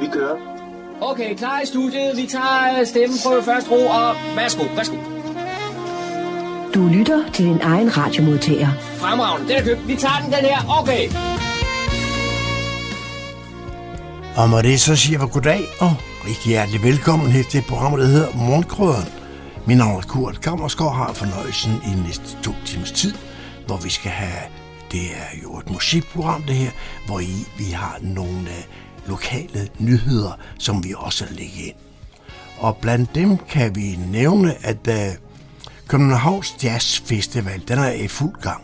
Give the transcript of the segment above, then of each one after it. Vi kører. Okay, klar i studiet. Vi tager stemmeprøve først, ro, og værsgo. Du lytter til din egen radiomodtager. Fremragende, den er købt. Vi tager den her. Okay. Og med det så siger jeg goddag, og rigtig hjertelig velkommen her til programmet, der hedder Morgenkrydderen. Min navn er Kurt Kammerskov, har fornøjelsen i de næste 2 timers tid, hvor vi skal have, det er jo et musikprogram det her, hvor vi har nogle lokale nyheder, som vi også har lægget ind. Og blandt dem kan vi nævne, at Københavns Jazz Festival, den er i fuld gang.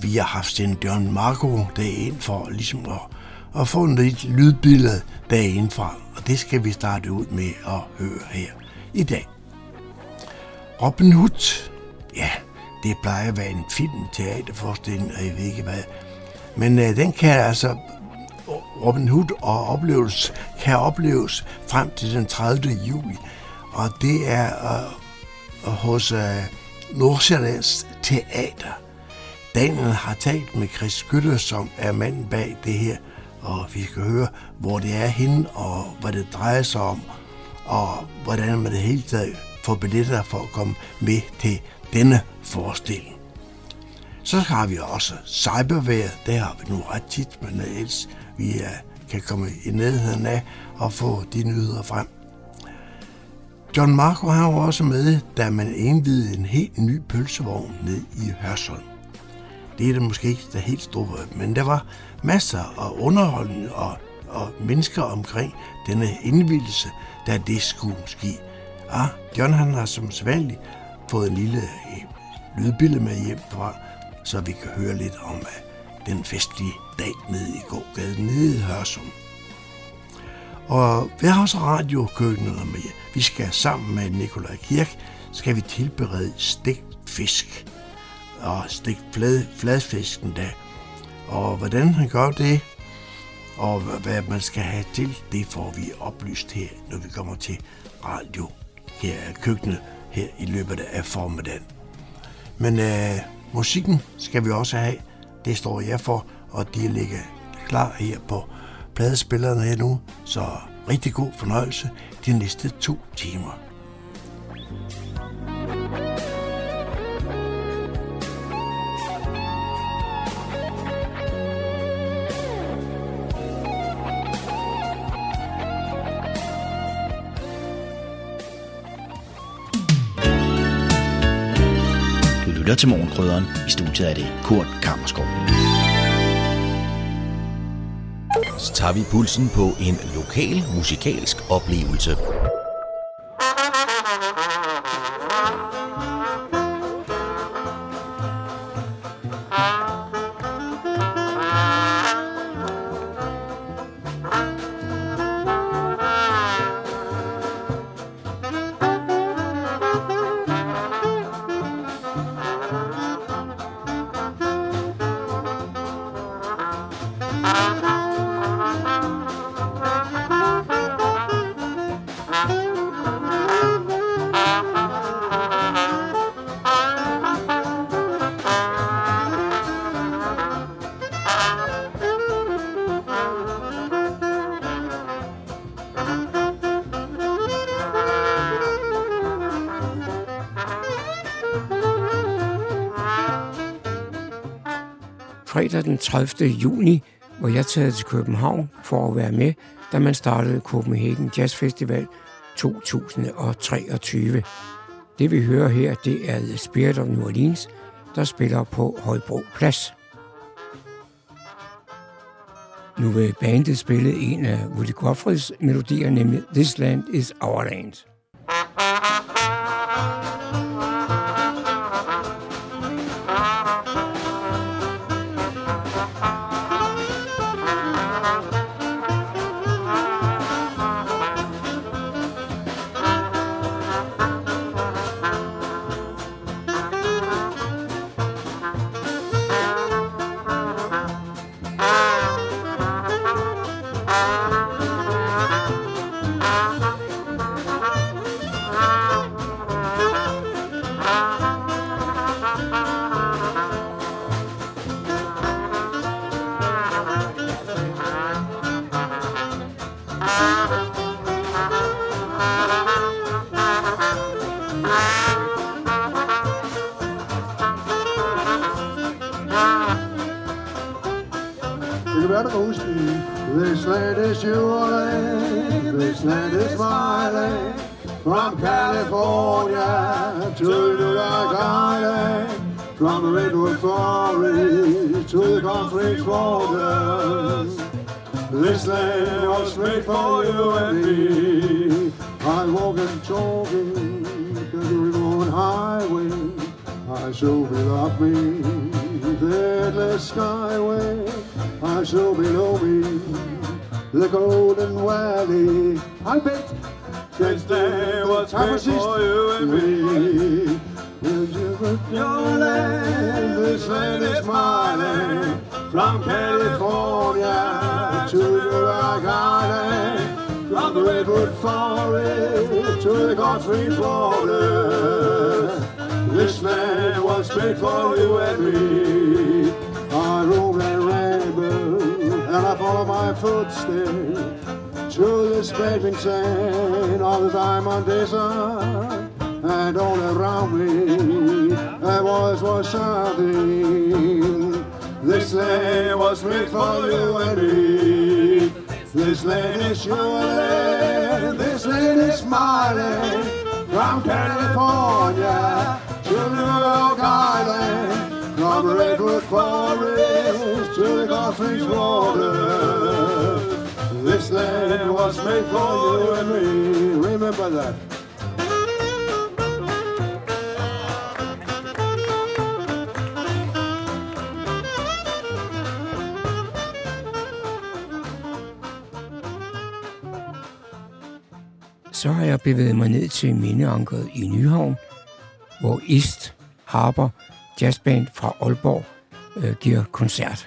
Vi har haft en John Marco derind for ligesom at få en lidt lydbillede derindefra, og det skal vi starte ud med at høre her i dag. Robin Hood, ja, det plejer at være en film, teaterforestilling, og jeg ved ikke hvad. Men den kan altså, Robin Hood og opleves, kan opleves frem til den 30. juli. Og det er hos Nordsjællands Teater. Daniel har talt med Chris Skytte, som er manden bag det her. Og vi skal høre, hvor det er henne, og hvad det drejer sig om, og hvordan man det hele taget får billetter for at komme med til denne forestilling. Så har vi også CyberVejret. Det har vi nu ret tit, men ellers vi kan komme i nærheden af og få de nyheder frem. John Marco har jo også med, da man indvidede en helt ny pølsevogn ned i Hørsholm. Det er det måske ikke det helt store, men der var masser af underholdning og mennesker omkring denne indvidelse, da det skulle ske. Ah, John han har som sædvanlig fået en lille lydbillede med hjem fra, så vi kan høre lidt om den festlige dag nede i gågaden nede i Hørsholm. Og vi har også radiokøkkenet med. Vi skal sammen med Nikolaj Kirk, skal vi tilberede stegt fisk og stegt fladfisken der. Og hvordan han gør det, og hvad man skal have til, det får vi oplyst her, når vi kommer til radio her i køkkenet her i løbet af formiddagen. Men musikken skal vi også have, det står jeg for, og de ligger klar her på pladespillerne her nu, så rigtig god fornøjelse de næste 2 timer. Til Morgenkrydderen. I studiet er det Kurt Kammerskov. Så tager vi pulsen på en lokal musikalsk oplevelse. Fredag den 30. juni, hvor jeg tager til København for at være med, da man startede Copenhagen Jazz Festival 2023. Det vi hører her, det er Spirit of New Orleans, der spiller på Højbro Plads. Nu vil bandet spille en af Woody Godfords melodier, nemlig This Land is Our Land. You better go steep. This land is your land. This land is my land. From California to the Rock Island. From the Redwood Forest to the Conflict Borders. This land was made for you and me. I walk and talk in the remote highway. I shall be love me, the endless skyway. I shall be below me, the golden valley. I bet this day was made for you and me. Your land, this land is my land. From California to the Rock Island, from the Redwood Forest to the Godfrey Borders. This land was made for you and me. I roam and ramble, and I follow my footsteps to this paving sand of the Diamond Desert. And all around me, there was shouting. This land was made for you and me. This land is your land. This land is my land. From California to New York Island, from the Redwood Forest to the Gulf water. This land was made for you and me. Remember that. Så har jeg bevæget mig ned til Mindeankeret i Nyhavn, hvor East Harbour Jazzband fra Aalborg giver koncert.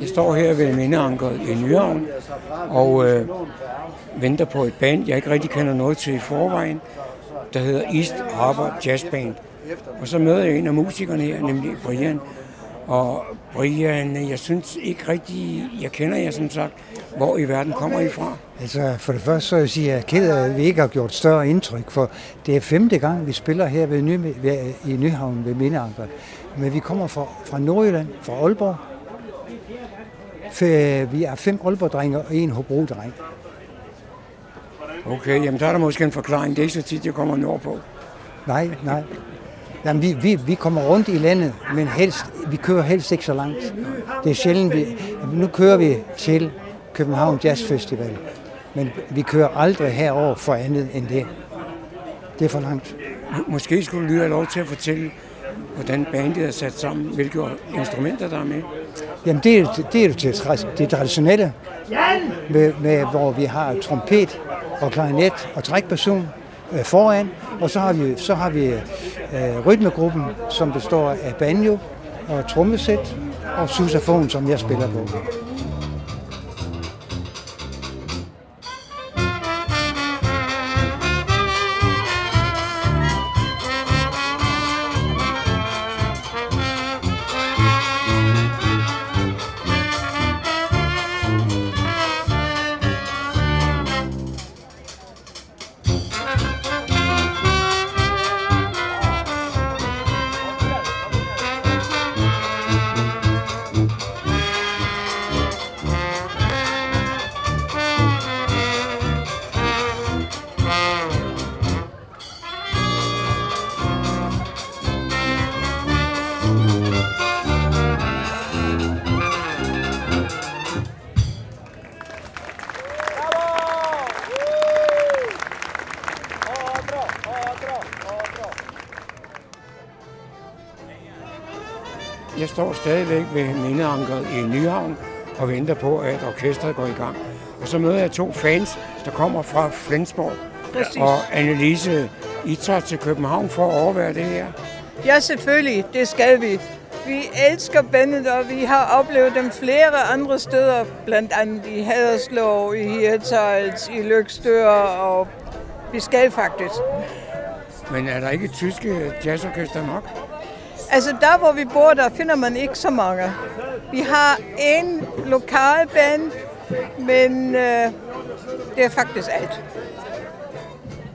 Jeg står her ved Mindeankeret i Nyhavn og venter på et band, jeg ikke rigtig kender noget til i forvejen, der hedder East Harbour Jazzband. Og så møder jeg en af musikerne her, nemlig Brian. Og Brian, jeg synes ikke rigtig, jeg kender jer som sagt. Hvor i verden kommer I fra? Altså for det første så vil jeg sige, at jeg er ked af, at vi ikke har gjort større indtryk, for det er 5. gang, vi spiller her i Nyhavn ved Mindeankeret. Men vi kommer fra Nordjylland, fra Aalborg. Vi er 5 Aalborg-drenge og 1 Højbro-dreng. Okay, jamen der er der måske en forklaring. Det er ikke så tit, jeg kommer nordpå. Nej. Jamen, vi kommer rundt i landet, men vi kører helst ikke så langt. Det er sjældent, nu kører vi til Københavns Jazz Festival, men vi kører aldrig herover for andet end det. Det er for langt. Måske skulle du have lov til at fortælle, hvordan bandet er sat sammen, hvilke instrumenter der er med? Jamen, det er det traditionelle, hvor vi har trompet og klarinet og trækperson foran, og så har vi rytmegruppen, som består af banjo og trommesæt og sousafon, som jeg spiller på. Jeg står stadigvæk ved Mindeankeret i Nyhavn og venter på, at orkestret går i gang. Og så møder jeg to fans, der kommer fra Flensborg. Præcis. Og Annelise, I tager til København for at overvære det her? Ja, selvfølgelig. Det skal vi. Vi elsker bandet, og vi har oplevet dem flere andre steder. Blandt andet i Haderslev, i Hirtshals, i Løgstør, og vi skal faktisk. Men er der ikke tyske jazzorkester nok? Altså der, hvor vi bor, der finder man ikke så mange. Vi har en lokalband, men det er faktisk alt.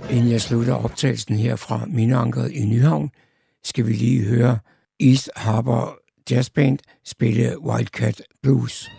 Inden jeg slutter optagelsen her fra Mindeankeret i Nyhavn, skal vi lige høre East Harbour Jazzband spille Wildcat Blues.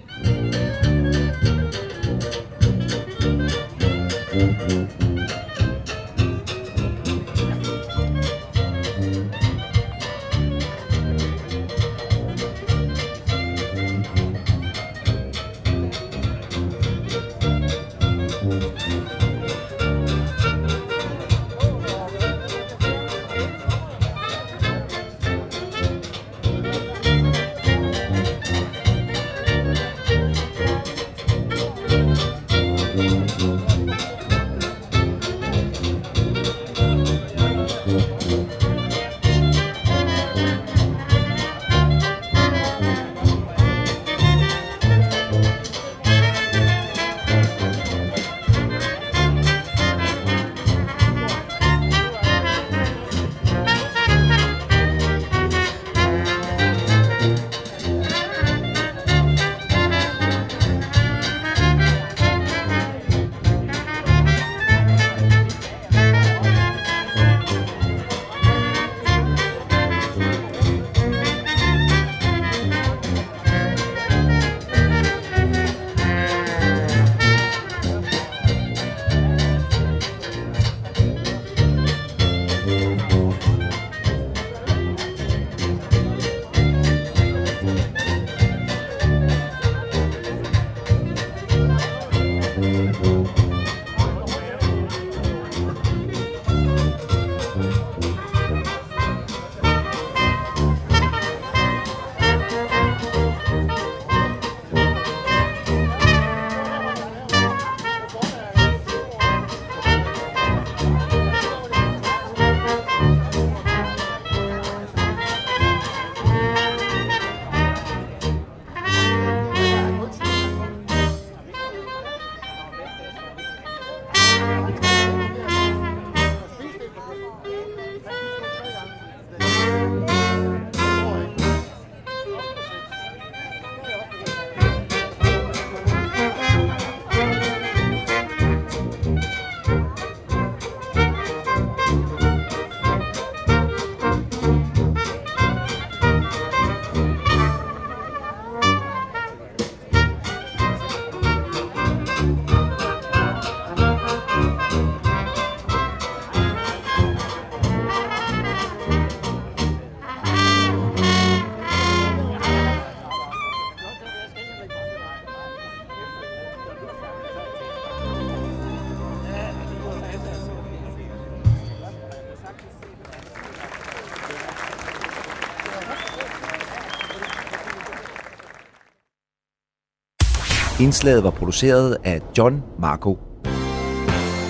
Indslaget var produceret af John Marco.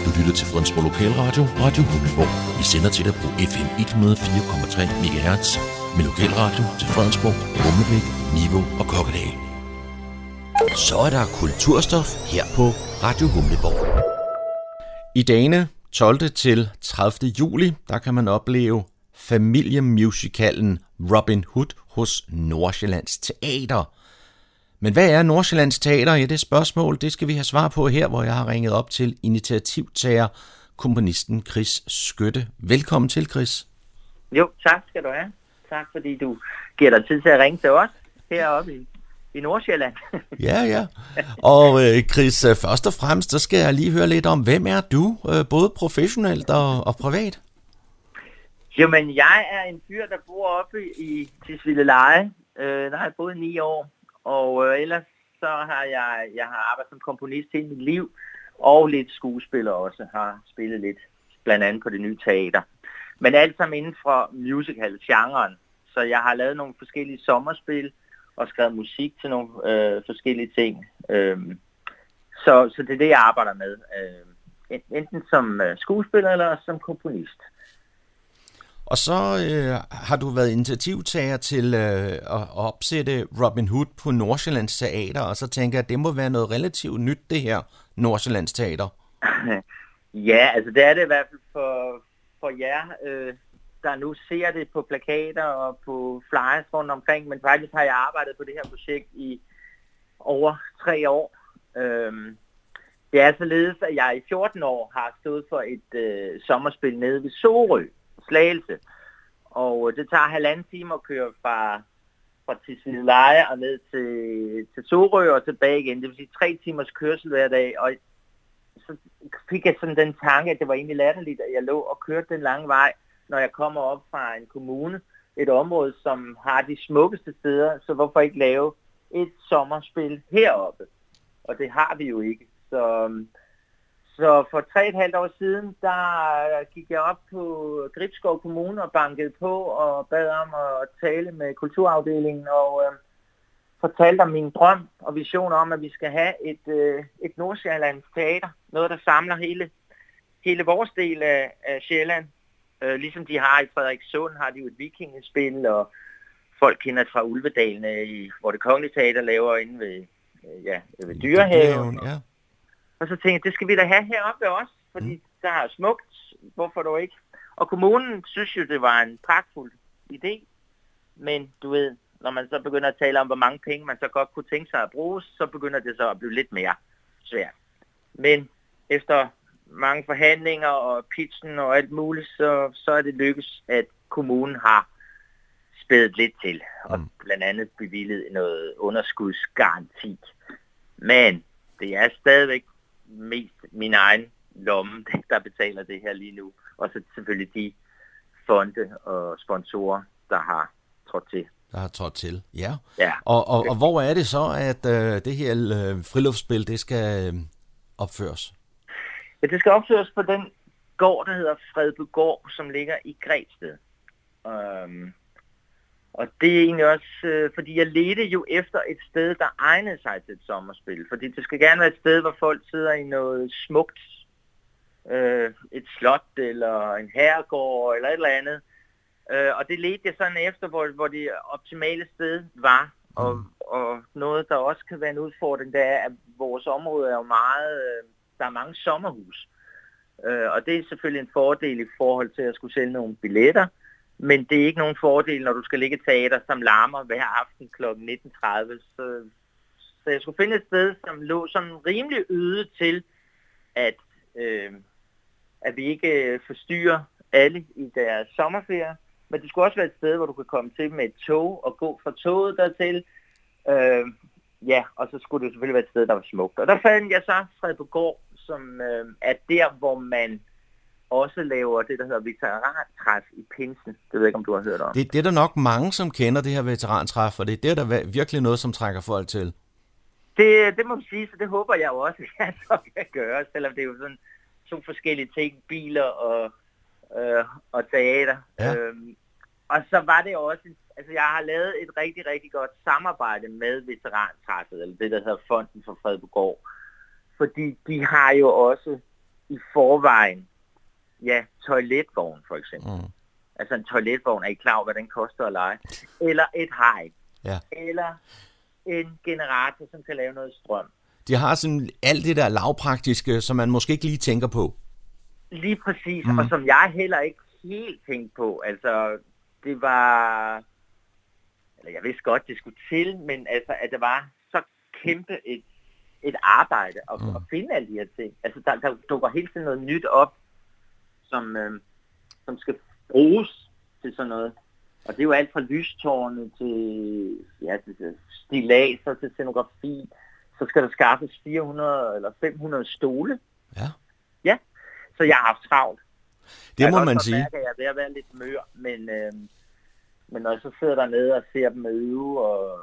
Du lytter til Flensborg Lokalradio, Radio Humlebæk. Vi sender til dig på FM 104,3 MHz med lokalradio til Flensborg, Humlebæk, Niveau og Kokkedal. Så er der kulturstof her på Radio Humlebæk. I dagene 12. til 30. juli, der kan man opleve familiemusicalen Robin Hood hos Nordsjællands Teater. Men hvad er Nordsjællands Teater? Ja, det spørgsmål, det skal vi have svar på her, hvor jeg har ringet op til initiativtager, komponisten Chris Skytte. Velkommen til, Chris. Jo, tak skal du have. Tak fordi du giver dig tid til at ringe til os heroppe i Nordsjælland. Ja. Og Chris, først og fremmest, så skal jeg lige høre lidt om, hvem er du, både professionelt og privat? Jamen, jeg er en fyr, der bor oppe i Tisvildeleje. Der har jeg boet 9 år, og ellers så har jeg har arbejdet som komponist hele mit liv, og lidt skuespiller også, har spillet lidt, blandt andet på Det Nye Teater. Men alt sammen inden for musical-genren, så jeg har lavet nogle forskellige sommerspil, og skrevet musik til nogle forskellige ting. Så det er det, jeg arbejder med. Enten som skuespiller eller som komponist. Og så har du været initiativtager til at opsætte Robin Hood på Nordsjællands Teater, og så tænker jeg, at det må være noget relativt nyt, det her Nordsjællands Teater. Ja, altså det er det i hvert fald for jer, der nu ser det på plakater og på flyers rundt omkring, men faktisk har jeg arbejdet på det her projekt i over 3 år. Det er således, at jeg i 14 år har stået for et sommerspil nede ved Sorø, Slagelse, og det tager 1,5 time at køre fra Tisvildeleje og ned til Sorø og tilbage igen. Det vil sige 3 timers kørsel hver dag, og så fik jeg sådan den tanke, at det var egentlig latterligt, at jeg lå og kørte den lange vej, når jeg kommer op fra en kommune, et område, som har de smukkeste steder, så hvorfor ikke lave et sommerspil heroppe? Og det har vi jo ikke. Så for 3,5 år siden, der gik jeg op på Gribskov Kommune og bankede på og bad om at tale med kulturafdelingen og fortalte om min drøm og vision om, at vi skal have et Nordsjællands Teater. Noget, der samler hele vores del af Sjælland. Ligesom de har i Frederikssund, har de jo et vikingespil, og folk kender fra Ulvedalene, hvor Det Kongelige Teater laver inde ved Dyrehaven. Ja. Og så tænkte jeg, det skal vi da have heroppe også, fordi der er smukt, hvorfor dog ikke? Og kommunen synes jo, det var en pragtfuld idé, men du ved, når man så begynder at tale om, hvor mange penge man så godt kunne tænke sig at bruge, så begynder det så at blive lidt mere svært. Men efter mange forhandlinger og pitchen og alt muligt, så er det lykkedes, at kommunen har spædet lidt til og blandt andet bevilget noget underskudsgaranti. Men det er stadigvæk mest min egen lomme, der betaler det her lige nu. Og så selvfølgelig de fonde og sponsorer, der har trådt til. Ja. Og hvor er det så, at det her friluftsspil, det skal opføres? Ja, det skal opføres på den gård, der hedder Fredbogård, som ligger i Græsted. Og det er egentlig også, fordi jeg ledte jo efter et sted, der egnede sig til et sommerspil. Fordi det skal gerne være et sted, hvor folk sidder i noget smukt. Et slot eller en herregård eller et eller andet. Og det ledte jeg sådan efter, hvor det optimale sted var. Og noget, der også kan være en udfordring, det er, at vores område er jo meget... Der er mange sommerhus, og det er selvfølgelig en fordel i forhold til at skulle sælge nogle billetter, men det er ikke nogen fordel, når du skal ligge i teater, som larmer hver aften kl. 19.30. Så jeg skulle finde et sted, som lå sådan rimelig yde til, at vi ikke forstyrrer alle i deres sommerferie, men det skulle også være et sted, hvor du kan komme til med et tog og gå fra toget dertil. Ja, og så skulle det selvfølgelig være et sted, der var smukt. Og der fandt jeg så Fredbogård, som er der, hvor man også laver det, der hedder veterantræf i pinsen. Det ved jeg ikke, om du har hørt om. Det er der nok mange, som kender det her veterantræf, og det er der virkelig noget, som trækker folk til. Det må man sige, så det håber jeg jo også, at jeg så kan gøre, selvom det er jo sådan 2 forskellige ting, biler og teater. Ja. Og så var det også altså jeg har lavet et rigtig, rigtig godt samarbejde med veterantræsset, eller det, der hedder Fonden for Fredbogård. Fordi de har jo også i forvejen, ja, toiletvogn for eksempel. Mm. Altså en toiletvogn, er I klar over, hvad den koster at lege? Eller et hej. Ja. Eller en generator, som kan lave noget strøm. De har sådan alt det der lavpraktiske, som man måske ikke lige tænker på. Lige præcis, og som jeg heller ikke helt tænkte på. Altså, det var... Eller jeg vidste godt, det skulle til, men altså, at det var så kæmpe et arbejde at finde alle de her ting. Altså, der dukker hele tiden noget nyt op, som skal bruges til sådan noget. Og det er jo alt fra lystårne til, ja, til stilaser, til scenografi. Så skal der skaffes 400 eller 500 stole. Ja. Ja, så jeg har haft travlt. Det må man sige. Jeg er ved at være lidt mør, men når jeg så sidder dernede og ser dem øve, og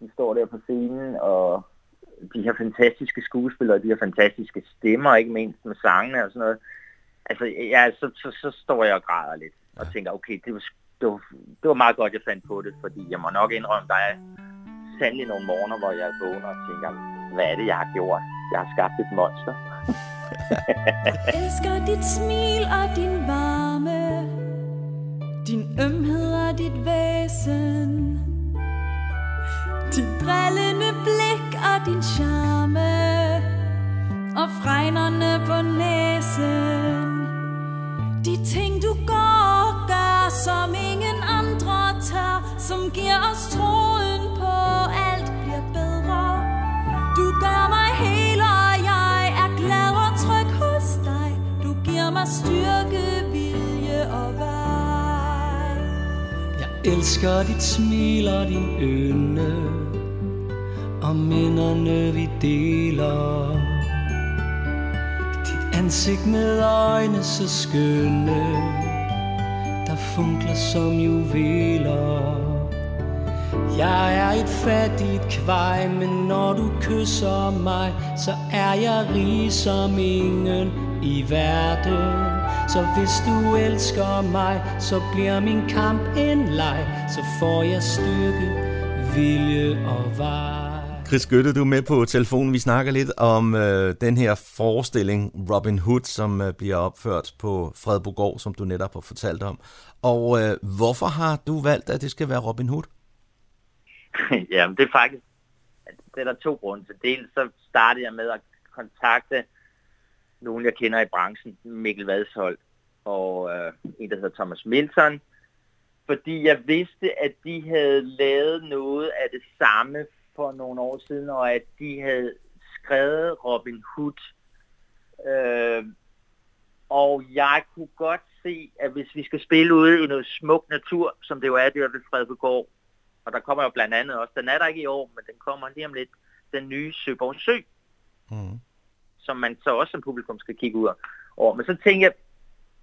de står der på scenen, og de her fantastiske skuespillere, de her fantastiske stemmer, ikke mindst med sangene og sådan noget. Altså, ja, så står jeg og græder lidt og tænker, okay, det var meget godt, jeg fandt på det, fordi jeg må nok indrømme, der er sandelig nogle morgener, hvor jeg vågner og tænker, hvad er det, jeg har gjort? Jeg har skabt et monster. Jeg elsker dit smil og din varme, din ømhed og dit væsen, din drillende blik og din charme, og fregnerne på næsen. De ting, du går og gør, som ingen andre tager, som giver os troen på, alt bliver bedre. Du gør mig hele, og jeg er glad og tryg hos dig. Du giver mig styrke, vilje og vej. Jeg elsker dit smil og din ynde, og minderne vi deler. Ansigt med øjne så skønne, der funkler som juveler. Jeg er et fattigt kvej, men når du kysser mig, så er jeg rig som ingen i verden. Så hvis du elsker mig, så bliver min kamp en leg, så får jeg styrke, vilje og vej. Chris Skytte, du er med på telefonen. Vi snakker lidt om den her forestilling Robin Hood, som bliver opført på Fredbogård, som du netop har fortalt om. Og hvorfor har du valgt, at det skal være Robin Hood? Jamen, det er faktisk... Det er der to grunde til. Dels så startede jeg med at kontakte nogen, jeg kender i branchen, Mikkel Vadsholt og en, der hedder Thomas Milton, fordi jeg vidste, at de havde lavet noget af det samme for nogle år siden, og at de havde skrevet Robin Hood. Og jeg kunne godt se, at hvis vi skal spille ude i noget smuk natur, som det jo er, det er ved Fredbogård, og der kommer jo blandt andet også, den er der ikke i år, men den kommer lige om lidt, den nye Søborg Sø, som man så også som publikum skal kigge ud over. Men så tænkte jeg,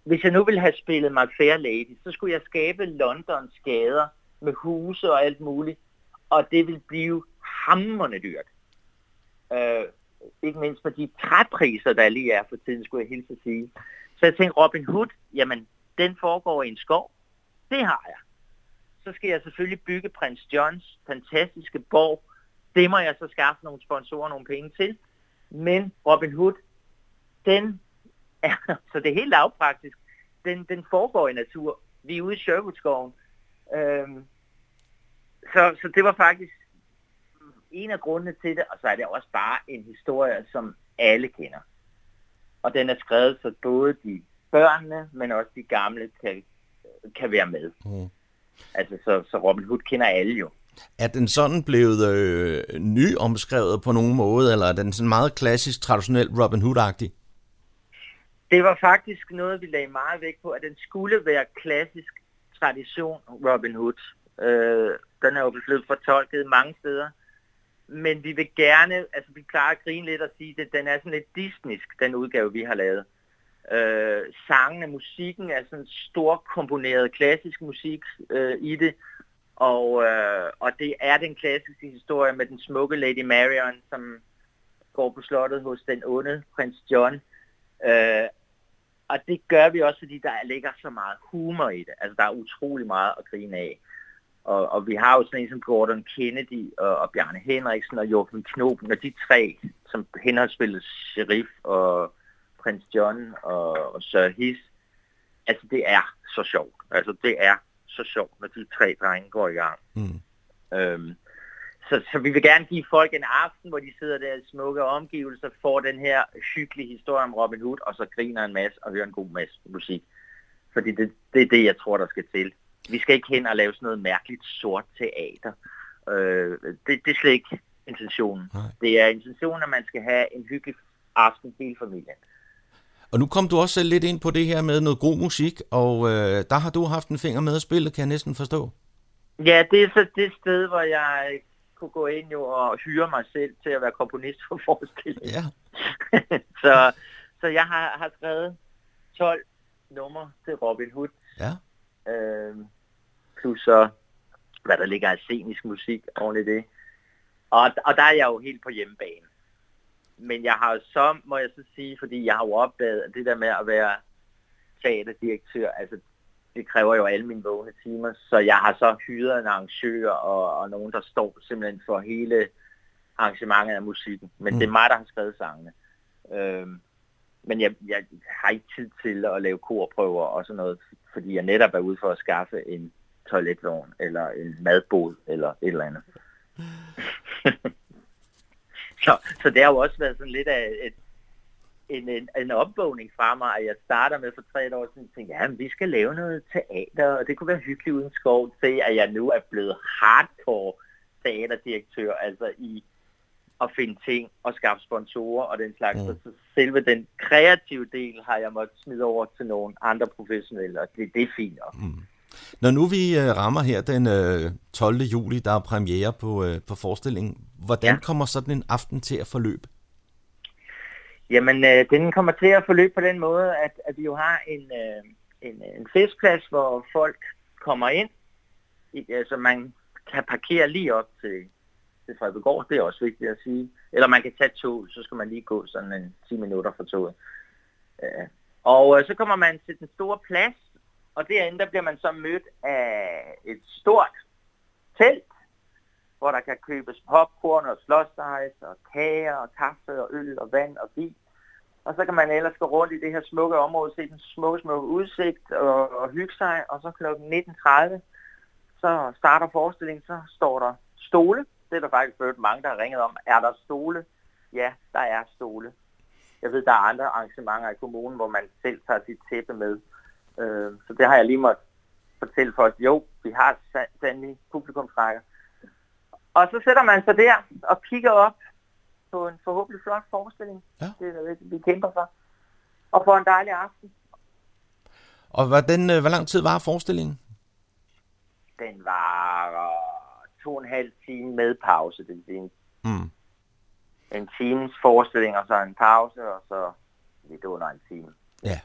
hvis jeg nu ville have spillet My Fair Lady, så skulle jeg skabe Londons gader med huse og alt muligt, og det vil blive hamrende dyrt. Ikke mindst for de træpriser, der lige er for tiden, skulle jeg hilse at sige. Så jeg tænkte, Robin Hood, jamen, den foregår i en skov. Det har jeg. Så skal jeg selvfølgelig bygge prins Johns fantastiske borg. Det må jeg så skaffe nogle sponsorer nogle penge til. Men Robin Hood, den er, så det er helt lavpraktisk, den foregår i natur. Vi er ude i Sherwoodskoven. Så det var faktisk en af grundene til det, og så er det også bare en historie, som alle kender. Og den er skrevet, så både de børnene, men også de gamle kan være med. Altså, så Robin Hood kender alle jo. Er den sådan blevet nyomskrevet på nogen måde, eller er den sådan meget klassisk, traditionel Robin Hood-agtig? Det var faktisk noget, vi lagde meget vægt på, at den skulle være klassisk tradition Robin Hood. Den er jo blevet fortolket mange steder, men vi vil gerne, altså vi klarer at grine lidt og sige, at den er sådan lidt disneysk, den udgave vi har lavet. Sangen og musikken er sådan stor komponeret klassisk musik i det, og det er den klassiske historie med den smukke Lady Marion, som går på slottet hos den onde prins John. Og det gør vi også, fordi der ligger så meget humor i det, altså der er utrolig meget at grine af. Og vi har jo sådan en som Gordon Kennedy og Bjarne Henriksen og Jørgen Knob, og de tre, som henholdsvis Sheriff og Prins John og Sir His, altså det er så sjovt. Altså det er så sjovt, når de tre drenge går i gang. Mm. Så vi vil gerne give folk en aften, hvor de sidder der i smukke omgivelser, får den her hyggelige historie om Robin Hood, og så griner en masse og hører en god masse musik. Fordi det er det, jeg tror, der skal til. Vi skal ikke hen og lave sådan noget mærkeligt sort teater. Det er slet ikke intentionen. Nej. Det er intentionen, at man skal have en hyggelig aften hele familien. Og nu kom du også selv lidt ind på det her med noget god musik, og der har du haft en finger med at spille, kan jeg næsten forstå. Ja, det er så det sted, hvor jeg kunne gå ind jo og hyre mig selv til at være komponist for forestillingen. Ja. så jeg har skrevet 12 numre til Robin Hood. Ja. Plus så, hvad der ligger af scenisk musik oven i det. Og der er jeg jo helt på hjemmebane. Men jeg har jo så, må jeg så sige, fordi jeg har jo opdaget, at det der med at være teaterdirektør, altså det kræver jo alle mine vågne timer, så jeg har så hyret en arrangør og nogen, der står simpelthen for hele arrangementet af musikken. Men det er mig, der har skrevet sangene. Men jeg har ikke tid til at lave korprøver og sådan noget, fordi jeg netop er ude for at skaffe en toiletvogn eller en madbod eller et eller andet. så det har jo også været sådan lidt af en opvågning fra mig, at jeg starter med for 3 år siden, og tænkte, jamen vi skal lave noget teater, og det kunne være hyggeligt uden skov, til at jeg nu er blevet hardcore teaterdirektør, altså i at finde ting og skaffe sponsorer og den slags. Så selve den kreative del har jeg måttet smide over til nogle andre professionelle, og det er fint. Når nu vi rammer her den 12. juli, der er premiere på forestillingen, hvordan kommer sådan en aften til at forløbe? Jamen, den kommer til at forløbe på den måde, at vi jo har en festplads, hvor folk kommer ind, altså man kan parkere lige op til Fredbogård, det er også vigtigt at sige. Eller man kan tage tog, så skal man lige gå sådan en 10 minutter fra toget. Og så kommer man til den store plads, og derinde der bliver man så mødt af et stort telt, hvor der kan købes popcorn og slåsejs og kager og kaffe og øl og vand og vin. Og så kan man ellers gå rundt i det her smukke område, se den smukke udsigt og hygge sig. Og så kl. 19.30, så starter forestillingen, så står der stole. Det er der faktisk blevet mange, der har ringet om. Er der stole? Ja, der er stole. Jeg ved, der er andre arrangementer i kommunen, hvor man selv tager sit tæppe med. Så det har jeg lige måttet fortælle folk. Jo, vi har sandelig publikumsrækker. Og så sætter man sig der og kigger op på en forhåbentlig flot forestilling. Ja. Det er det, vi kæmper for. Og får en dejlig aften. Og hvor lang tid var forestillingen? Den var 2,5 timer med pause, det vil sige. En times forestilling, og så en pause, og så lidt under en time. Ja.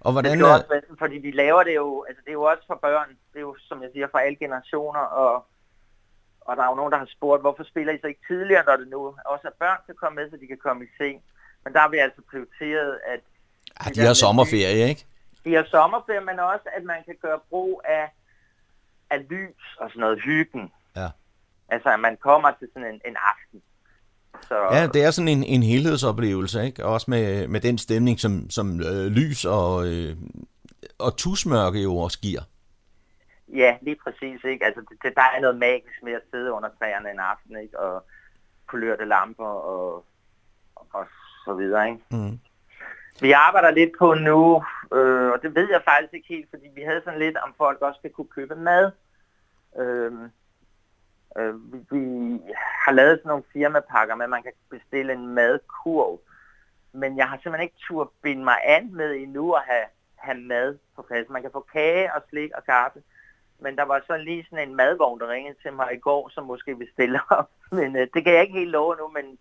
Og hvordan... Det er også, fordi de laver det jo, altså det er jo også for børn, det er jo, som jeg siger, for alle generationer, og der er jo nogen, der har spurgt, hvorfor spiller I så ikke tidligere, når det nu også er børn, der kommer med, så de kan komme i seng. Men der har vi altså prioriteret, at... de har sommerferie, ikke? De har sommerferie, men også, at man kan gøre brug af lys og sådan noget hyggen. Ja. Altså, at man kommer til sådan en aften. Så... Ja, det er sådan en helhedsoplevelse, ikke? Også med den stemning, som lys og tusmørke jo også giver. Ja, lige præcis, ikke? Altså, der er noget magisk med at sidde under træerne en aften, ikke? Og kulørte lamper og så videre, ikke? Mm. Vi arbejder lidt på nu, og det ved jeg faktisk ikke helt, fordi vi havde sådan lidt, om folk også skal kunne købe mad. Vi har lavet sådan nogle firmapakker med, at man kan bestille en madkurv. Men jeg har simpelthen ikke turde binde mig an med endnu at have mad på plads. Man kan få kage og slik og kaffe. Men der var så lige sådan en madvogn, der ringede til mig i går, som måske bestiller op. Men det kan jeg ikke helt love nu, men...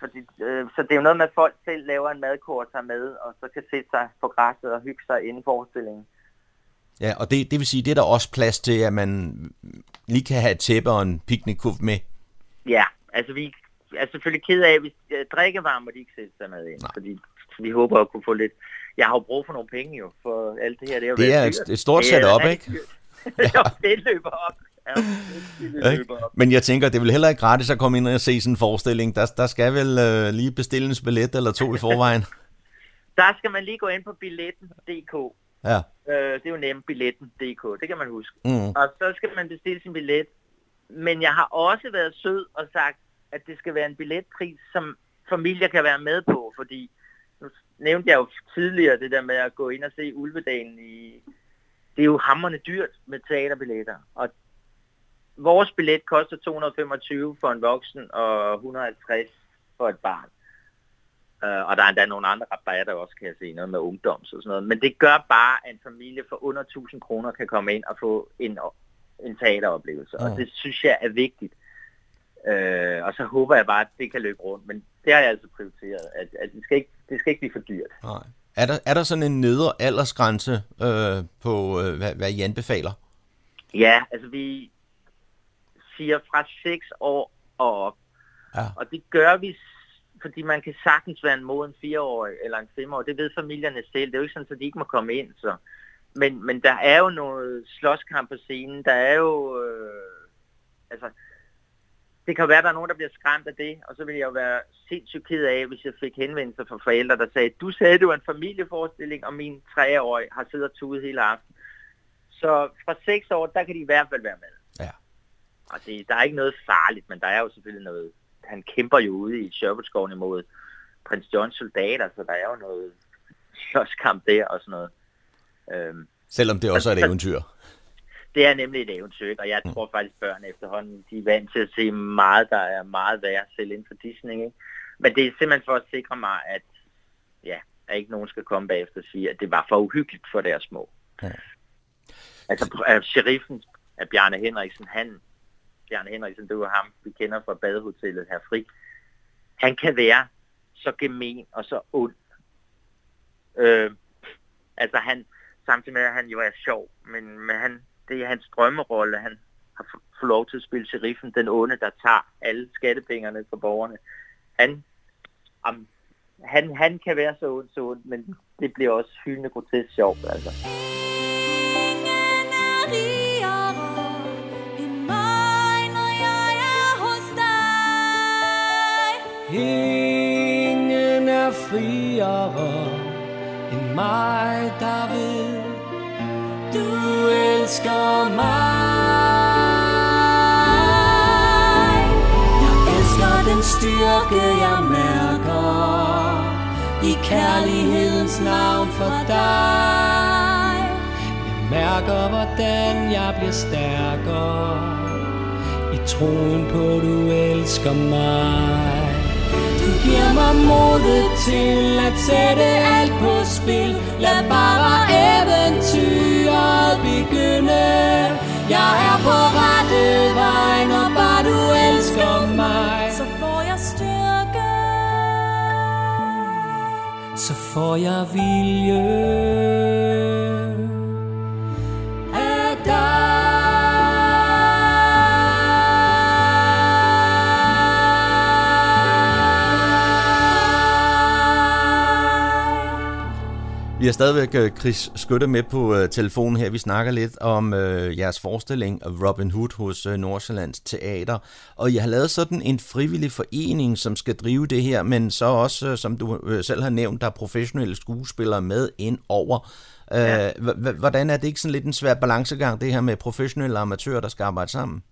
så det er jo noget med, at folk selv laver en madkort og tager med, og så kan sætte sig på græsset og hygge sig inden forestillingen. Ja, og det vil sige, det er der også plads til, at man lige kan have et tæppe og en picnickuff med. Ja, altså vi er selvfølgelig ked af, hvis drikkevarme, de ikke sætter sig med ind. Nej. Fordi vi håber at kunne få lidt... Jeg har jo brug for nogle penge jo, for alt det her. Det er et stort setup, ikke? Ja. Det løber op. Ja, det løber op. Men jeg tænker, det er vel heller ikke gratis at komme ind og se sådan en forestilling. Der skal vel lige bestille en billet eller to i forvejen. Der skal man lige gå ind på billetten.dk. Ja. Det er jo nemt, billetten.dk, det kan man huske. Mm. Og så skal man bestille sin billet. Men jeg har også været sød og sagt, at det skal være en billetpris, som familier kan være med på, fordi nu nævnte jeg jo tidligere det der med at gå ind og se Ulvedalen i... Det er jo hamrende dyrt med teaterbilletter, og vores billet koster 225 for en voksen og 150 for et barn. Og der er endda nogle andre rabatter også, kan jeg se, noget med ungdoms og sådan noget. Men det gør bare, at en familie for under 1000 kroner kan komme ind og få en teateroplevelse, og det synes jeg er vigtigt. Og så håber jeg bare, at det kan løbe rundt, men det har jeg altså prioriteret, at det skal ikke blive for dyrt. Nej. Er der sådan en nedre aldersgrænse på, hvad I anbefaler? Ja, altså vi siger fra 6 år og op. Ja. Og det gør vi, fordi man kan sagtens være en mod en 4-årig eller en 5-årig. Det ved familierne selv. Det er jo ikke sådan, at de ikke må komme ind. Så. Men der er jo noget slåskamp på scenen. Der er jo... Det kan være, at der er nogen, der bliver skræmt af det, og så ville jeg jo være sindssygt ked af, hvis jeg fik henvendelser fra forældre, der sagde, du sagde, det var en familieforestilling, og min 3-årige har siddet og tudet hele aften. Så fra 6 år, der kan de i hvert fald være med. Ja. Og der er ikke noget farligt, men der er jo selvfølgelig noget... Han kæmper jo ude i Sherwoodskoven imod prins Johns soldater, så der er jo noget slåskamp der og sådan noget. Selvom det også er et eventyr. Det er nemlig et eventyr, og jeg tror faktisk, børn efterhånden, de er vant til at se meget, der er meget værre, selv inden for Disney, ikke? Men det er simpelthen for at sikre mig, at at ikke nogen skal komme bagefter og sige, at det var for uhyggeligt for deres små. Ja. Altså, sheriffen af Bjarne Henriksen, det var ham, vi kender fra badehotellet her Fri. Han kan være så gemen og så ond. Samtidig med, at han jo er sjov, men han... Det er hans drømmerolle. Han har fået lov til at spille sheriffen, den onde, der tager alle skattepengerne fra borgerne. Han kan være så ond, men det bliver også hyldende grotesk sjovt, altså. Ingen er friere end mig, der ved. Du elsker mig. Jeg elsker den styrke, jeg mærker i kærlighedens navn for dig. Jeg mærker, hvordan jeg bliver stærkere i troen på, du elsker mig. Du giver mig modet til at sætte alt på spil. Lad bare eventyret begynde. Jeg er på rette vej, når bare du elsker mig. Så får jeg styrke, så får jeg vilje af dig. Vi har stadigvæk Chris Skytte med på telefonen her. Vi snakker lidt om jeres forestilling Robin Hood hos Nordsjællands Teater. Og I har lavet sådan en frivillig forening, som skal drive det her, men så også, som du selv har nævnt, der er professionelle skuespillere med ind over. Ja. Hvordan er det ikke sådan lidt en svær balancegang, det her med professionelle amatører, der skal arbejde sammen?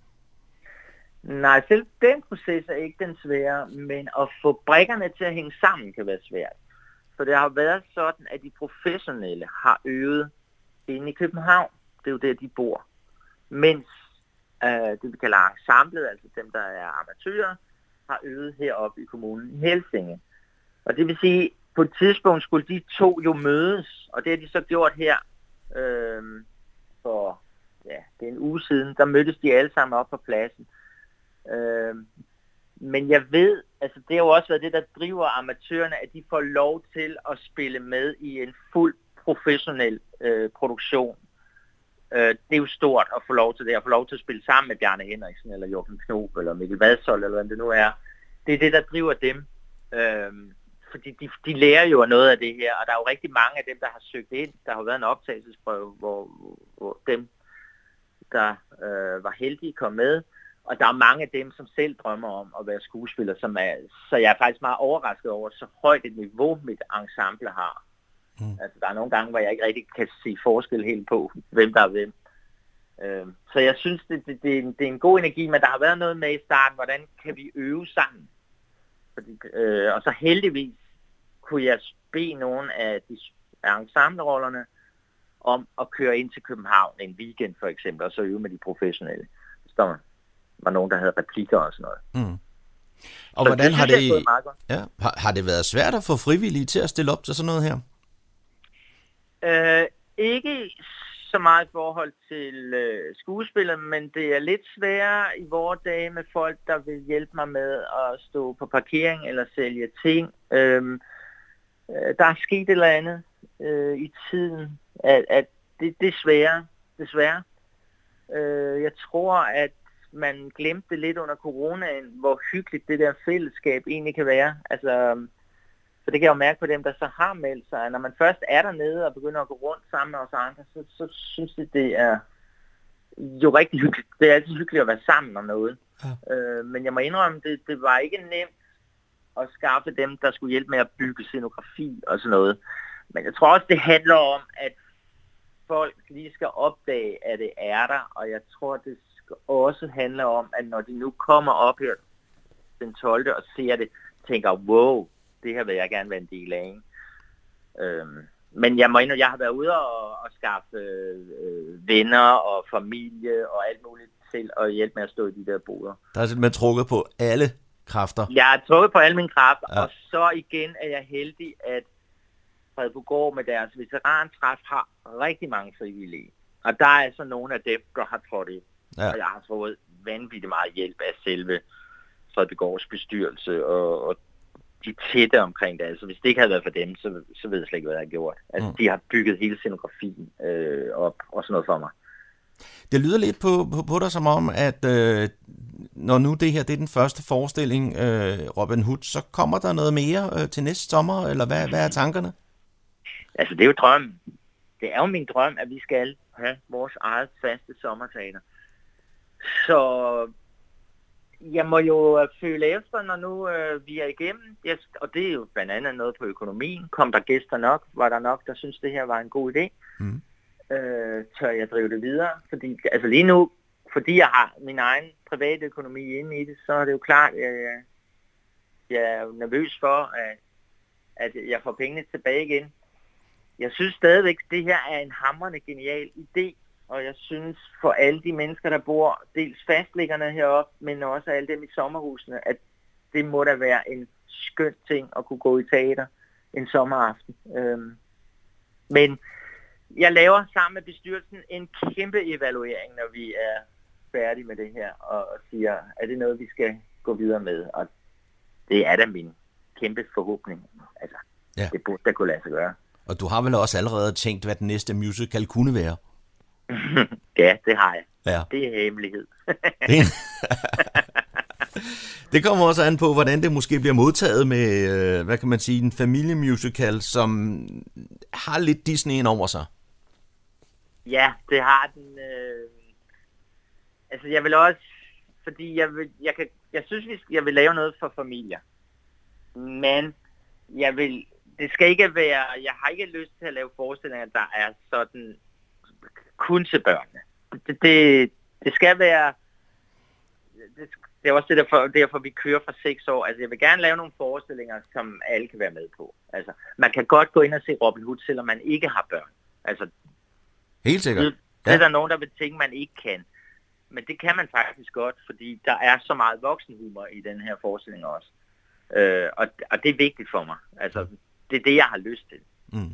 Nej, selv den proces er ikke den svære, men at få brikkerne til at hænge sammen kan være svært. For det har været sådan, at de professionelle har øvet inde i København. Det er jo der, de bor. Mens det, vi kalder ensemblet, altså dem, der er amatører, har øvet heroppe i kommunen i Helsinge. Og det vil sige, at på et tidspunkt skulle de to jo mødes. Og det har de så gjort her det er en uge siden. Der mødtes de alle sammen op på pladsen. Men jeg ved, altså det har jo også været det, der driver amatørerne, at de får lov til at spille med i en fuld professionel produktion. Det er jo stort at få lov til det, at få lov til at spille sammen med Bjarne Henriksen, eller Jørgen Knob, eller Mikkel Vadsholt, eller hvad det nu er. Det er det, der driver dem. Fordi de lærer jo noget af det her, og der er jo rigtig mange af dem, der har søgt ind. Der har jo været en optagelsesprøve, hvor dem der var heldige at komme med. Og der er mange af dem, som selv drømmer om at være skuespiller, så jeg er faktisk meget overrasket over, så højt et niveau mit ensemble har. Mm. Altså, der er nogle gange, hvor jeg ikke rigtig kan se forskel helt på, hvem der er hvem. Så jeg synes, det er en god energi, men der har været noget med i starten, hvordan kan vi øve sammen? Fordi, og så heldigvis kunne jeg bede nogle af de ensemblerollerne om at køre ind til København en weekend for eksempel, og så øve med de professionelle. Forstår man? Var nogen, der havde replikker og sådan noget. Mm. Og så hvordan har det været svært at få frivillige til at stille op til sådan noget her? Ikke så meget i forhold til skuespillet, men det er lidt sværere i vore dage med folk, der vil hjælpe mig med at stå på parkering eller sælge ting. Der er sket et eller andet i tiden, at det er sværere, desværre. Jeg tror, at man glemte lidt under coronaen, hvor hyggeligt det der fællesskab egentlig kan være. Altså, for det kan jeg jo mærke på dem, der så har meldt sig. Når man først er dernede og begynder at gå rundt sammen med os andre, så synes jeg, det er jo rigtig hyggeligt. Det er altid hyggeligt at være sammen om noget. Ja. Men jeg må indrømme, det var ikke nemt at skaffe dem, der skulle hjælpe med at bygge scenografi og sådan noget. Men jeg tror også, det handler om, at folk lige skal opdage, at det er der. Og jeg tror, det også handler om, at når de nu kommer op her den 12. og ser det, tænker, wow, det her vil jeg gerne være en del af. Men jeg må indrømme, jeg har været ude og skaffe venner og familie og alt muligt til at hjælpe med at stå i de der boder. Der er simpelthen trukket på alle kræfter. Jeg har trukket på alle mine kræfter, ja. Og så igen er jeg heldig, at Fredbogård med deres veterantræf har rigtig mange frivillige. Og der er så nogle af dem, der har trådt i. Ja. Og jeg har fået vanvittigt meget hjælp af selve Fredbygårds bestyrelse og de tætte omkring det. Altså hvis det ikke havde været for dem, så ved jeg slet ikke, hvad jeg har gjort. Altså de har bygget hele scenografien op og sådan noget for mig. Det lyder lidt på dig som om, at når nu det her det er den første forestilling, Robin Hood, så kommer der noget mere til næste sommer, eller hvad er tankerne? Altså det er jo drømmen. Det er jo min drøm, at vi skal have vores eget faste sommerteater. Så jeg må jo føle efter, når nu vi er igennem, og det er jo blandt andet noget på økonomien. Kom der gæster nok? Var der nok, der synes det her var en god idé? Mm. Tør jeg drive det videre? Fordi, altså lige nu, fordi jeg har min egen private økonomi inde i det, så er det jo klart, at jeg er nervøs for, at jeg får pengene tilbage igen. Jeg synes stadigvæk, at det her er en hamrende genial idé. Og jeg synes for alle de mennesker, der bor, dels fastliggerne heroppe, men også alle dem i sommerhusene, at det må da være en skøn ting at kunne gå i teater en sommeraften. Men jeg laver sammen med bestyrelsen en kæmpe evaluering, når vi er færdige med det her, og siger, er det noget, vi skal gå videre med? Og det er da min kæmpe forhåbning. Altså, ja. Det burde da kunne lade sig gøre. Og du har vel også allerede tænkt, hvad den næste musical kunne være? Ja, det har jeg. Ja. Det er hemmelighed. Det kommer også an på, hvordan det måske bliver modtaget med, hvad kan man sige, en familiemusical, som har lidt Disney over sig. Ja, det har den. Altså, jeg vil også, fordi jeg vil lave noget for familier. Men det skal ikke være, jeg har ikke lyst til at lave forestillinger, der er sådan kun til børnene. Det skal være... Det er også det derfor, vi kører fra 6 år. Altså, jeg vil gerne lave nogle forestillinger, som alle kan være med på. Altså, man kan godt gå ind og se Robin Hood, selvom man ikke har børn. Altså, helt sikkert. Det er der nogen, der vil tænke, man ikke kan. Men det kan man faktisk godt, fordi der er så meget voksenhumor i den her forestilling også. Og det er vigtigt for mig. Altså, det er det, jeg har lyst til. Mm.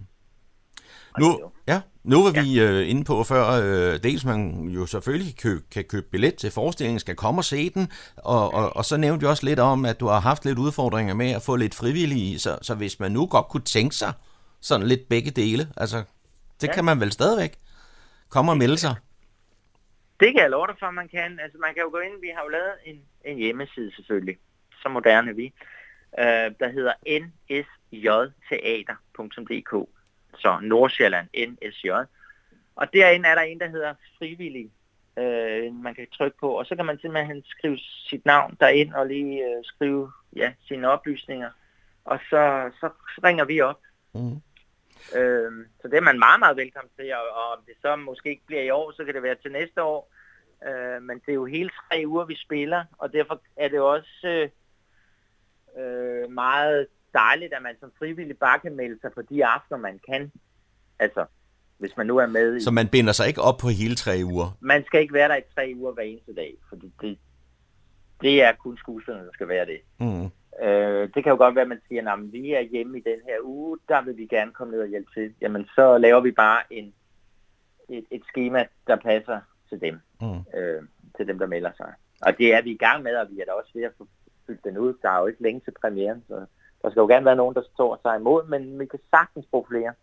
Nu var vi inde på før, dels man jo selvfølgelig kan købe billet til forestillingen, skal komme og se den, og så nævnte vi også lidt om, at du har haft lidt udfordringer med at få lidt frivillige, så hvis man nu godt kunne tænke sig sådan lidt begge dele, altså det kan man vel stadigvæk komme og melde sig. Det kan jeg love dig for, man kan. Altså man kan jo gå ind, vi har jo lavet en hjemmeside selvfølgelig, så moderne vi, der hedder nsjteater.dk. Så Nordsjælland, NSJ. Og derinde er der en, der hedder frivillig man kan trykke på, og så kan man simpelthen skrive sit navn derind og lige skrive sine oplysninger, og så ringer vi op. Mm. Så det er man meget, meget velkommen til, og om det så måske ikke bliver i år, så kan det være til næste år, men det er jo hele 3 uger, vi spiller, og derfor er det også meget dejligt, at man som frivillig bare kan melde sig på de aftener, man kan, altså hvis man nu er med. Så man binder sig ikke op på hele 3 uger? Man skal ikke være der i 3 uger hver eneste dag, fordi det er kun skuespillerne, der skal være det. Mm. Det kan jo godt være, at man siger, at vi er hjemme i den her uge, der vil vi gerne komme ned og hjælpe til. Jamen, så laver vi bare et schema, der passer til dem, til dem, der melder sig. Og det er vi i gang med, og vi er da også ved at få fyldt den ud. Der er jo ikke længe til premieren, så der skal jo gerne være nogen, der står sig imod, men vi kan sagtens bruge flere.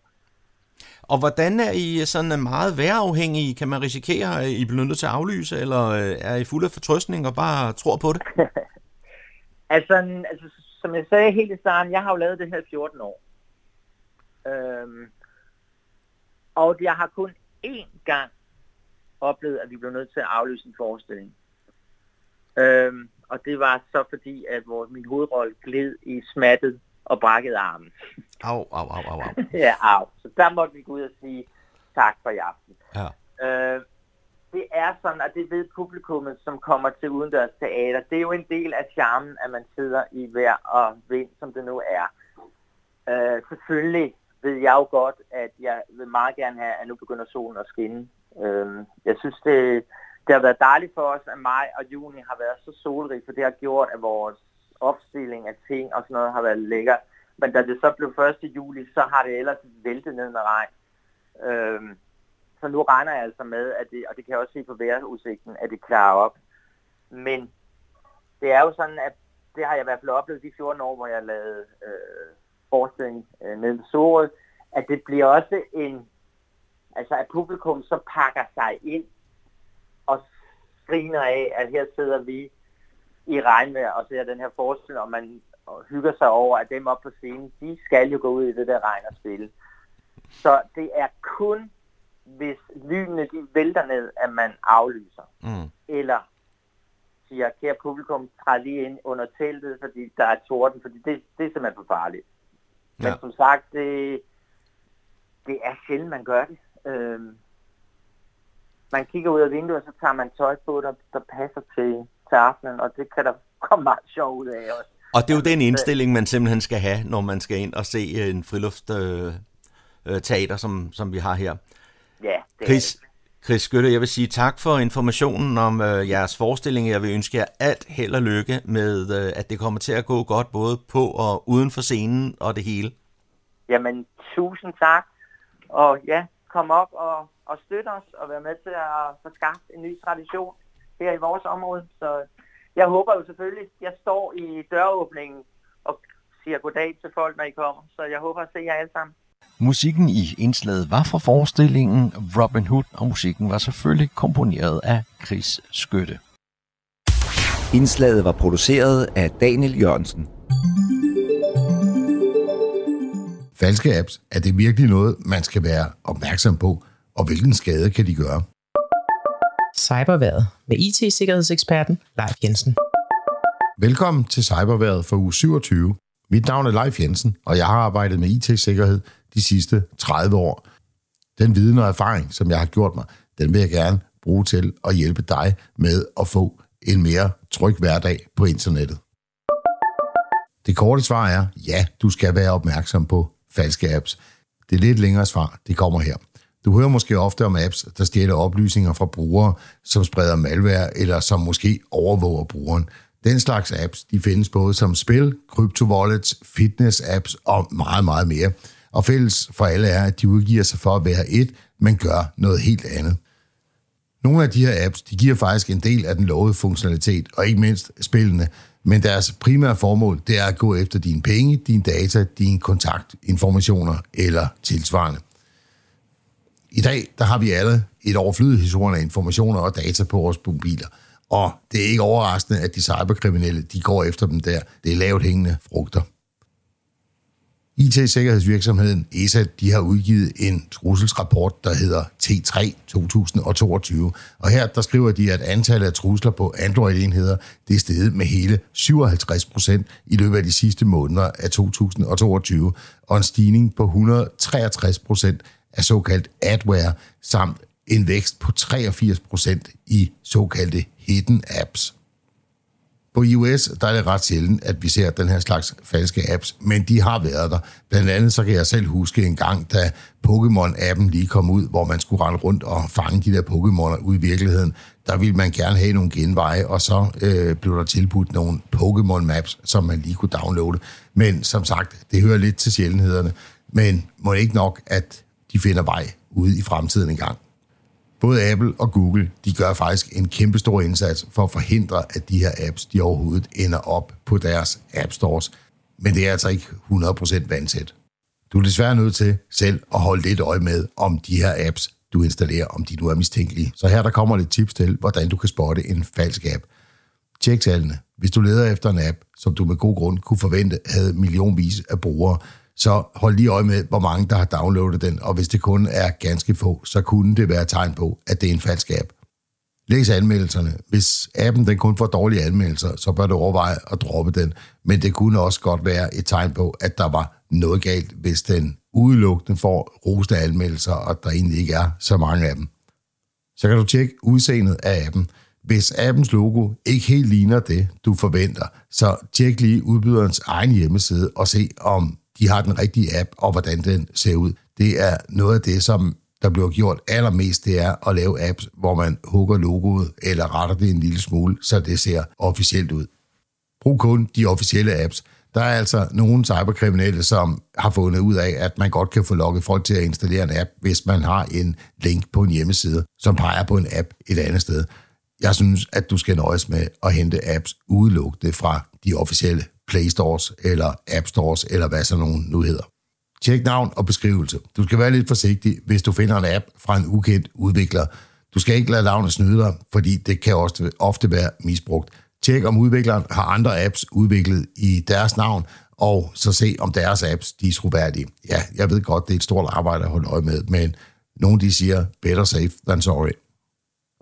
Og hvordan er I sådan meget vejrafhængige? Kan man risikere, at I bliver nødt til at aflyse, eller er I fulde af fortrøstning og bare tror på det? altså, som jeg sagde helt i starten, jeg har jo lavet det her 14 år. Og jeg har kun én gang oplevet, at vi blev nødt til at aflyse en forestilling. Og det var så fordi, at min hovedrolle gled i smattet og brækkede armen. Au. Ja, au. Så der måtte vi gå ud og sige tak for i aften. Ja. Det er sådan, at det ved publikummet, som kommer til udendørs teater. Det er jo en del af charmen, at man sidder i vejr og vind, som det nu er. Selvfølgelig ved jeg jo godt, at jeg vil meget gerne have, at nu begynder solen at skinne. Jeg synes, det har været dejligt for os, at maj og juni har været så solrig, for det har gjort, at vores opstilling af ting og sådan noget har været lækkert. Men da det så blev 1. juli, så har det ellers væltet ned med regn. Så nu regner jeg altså med, at det, og det kan jeg også se på vejrudsigten, at det klarer op. Men det er jo sådan, at det har jeg i hvert fald oplevet de 14 år, hvor jeg lavede forestilling nede ved Sorø, at det bliver også altså at publikum så pakker sig ind og griner af, at her sidder vi i regnvejr og ser den her forestilling, og man hygger sig over, at dem oppe på scenen, de skal jo gå ud i det der regn og spille. Så det er kun, hvis lynene de vælter ned, at man aflyser. Mm. Eller siger, kære publikum, træd lige ind under teltet, fordi der er torden, fordi det er simpelthen for farligt. Ja. Men som sagt, det er sjældent, man gør det. Man kigger ud af vinduet, og så tager man tøj på, der passer til aftenen, og det kan der komme meget sjov ud af også. Og det er jo den indstilling, man simpelthen skal have, når man skal ind og se en friluftsteater, som vi har her. Ja, det Chris Skytte, jeg vil sige tak for informationen om jeres forestilling. Jeg vil ønske jer alt held og lykke med, at det kommer til at gå godt, både på og uden for scenen og det hele. Jamen, tusind tak. Og ja, kom op og støt os og vær med til at få skabt en ny tradition her i vores område. Så jeg håber jo selvfølgelig, jeg står i døråbningen og siger goddag til folk, når I kommer. Så jeg håber at se jer alle sammen. Musikken i indslaget var fra forestillingen Robin Hood, og musikken var selvfølgelig komponeret af Chris Skytte. Indslaget var produceret af Daniel Jørgensen. Falske apps, er det virkelig noget, man skal være opmærksom på, og hvilken skade kan de gøre? CyberVejret med IT-sikkerhedseksperten Leif Jensen. Velkommen til CyberVejret for uge 27. Mit navn er Leif Jensen, og jeg har arbejdet med IT-sikkerhed de sidste 30 år. Den viden og erfaring, som jeg har gjort mig, den vil jeg gerne bruge til at hjælpe dig med at få en mere tryg hverdag på internettet. Det korte svar er, ja, du skal være opmærksom på falske apps. Det lidt længere svar, det kommer her. Du hører måske ofte om apps, der stjæler oplysninger fra brugere, som spreder malware eller som måske overvåger brugeren. Den slags apps, de findes både som spil, kryptovallets, fitness-apps og meget, meget mere. Og fælles for alle er, at de udgiver sig for at være et, men gør noget helt andet. Nogle af de her apps, de giver faktisk en del af den lovede funktionalitet, og ikke mindst spillene, men deres primære formål, det er at gå efter dine penge, dine data, dine kontaktinformationer eller tilsvarende. I dag, der har vi alle et overflydigt historien af informationer og data på vores mobiler. Og det er ikke overraskende, at de cyberkriminelle, de går efter dem der. Det er lavt hængende frugter. IT-sikkerhedsvirksomheden ESA, de har udgivet en trusselsrapport, der hedder T3 2022. Og her, der skriver de, at antallet af trusler på Android-enheder, det er steget med hele 57% i løbet af de sidste måneder af 2022, og en stigning på 163% af såkaldt adware, samt en vækst på 83% i såkaldte hidden apps. På iOS, der er det ret sjældent, at vi ser den her slags falske apps, men de har været der. Blandt andet så kan jeg selv huske en gang, da Pokémon-appen lige kom ud, hvor man skulle rende rundt og fange de der Pokémoner ud i virkeligheden. Der ville man gerne have nogle genveje, og så blev der tilbudt nogle Pokémon-maps, som man lige kunne downloade. Men som sagt, det hører lidt til sjældenhederne, men må ikke nok, at de finder vej ude i fremtiden engang. Både Apple og Google, de gør faktisk en kæmpestor indsats for at forhindre, at de her apps, de overhovedet ender op på deres appstores. Men det er altså ikke 100% vandtæt. Du er desværre nødt til selv at holde lidt øje med, om de her apps, du installerer, om de nu er mistænkelige. Så her der kommer lidt tips til, hvordan du kan spotte en falsk app. Tjek tallene. Hvis du leder efter en app, som du med god grund kunne forvente havde millionvis af brugere, så hold lige øje med, hvor mange der har downloadet den, og hvis det kun er ganske få, så kunne det være tegn på, at det er en falsk app. Læs anmeldelserne. Hvis appen den kun får dårlige anmeldelser, så bør du overveje at droppe den, men det kunne også godt være et tegn på, at der var noget galt, hvis den udelukkende får roste anmeldelser, og der egentlig ikke er så mange af dem. Så kan du tjekke udseendet af appen. Hvis appens logo ikke helt ligner det, du forventer, så tjek lige udbyderens egen hjemmeside og se, om de har den rigtige app, og hvordan den ser ud. Det er noget af det, som der bliver gjort allermest, det er at lave apps, hvor man hugger logoet eller retter det en lille smule, så det ser officielt ud. Brug kun de officielle apps. Der er altså nogle cyberkriminelle, som har fundet ud af, at man godt kan få lokket folk til at installere en app, hvis man har en link på en hjemmeside, som peger på en app et andet sted. Jeg synes, at du skal nøjes med at hente apps udelukkende fra de officielle Play Stores eller App Stores, eller hvad sådan nogen nu hedder. Tjek navn og beskrivelse. Du skal være lidt forsigtig, hvis du finder en app fra en ukendt udvikler. Du skal ikke lade navnet snyde dig, fordi det kan også ofte være misbrugt. Tjek, om udvikleren har andre apps udviklet i deres navn, og så se, om deres apps de er troværdige. Ja, jeg ved godt, det er et stort arbejde at holde øje med, men nogen de siger, better safe than sorry.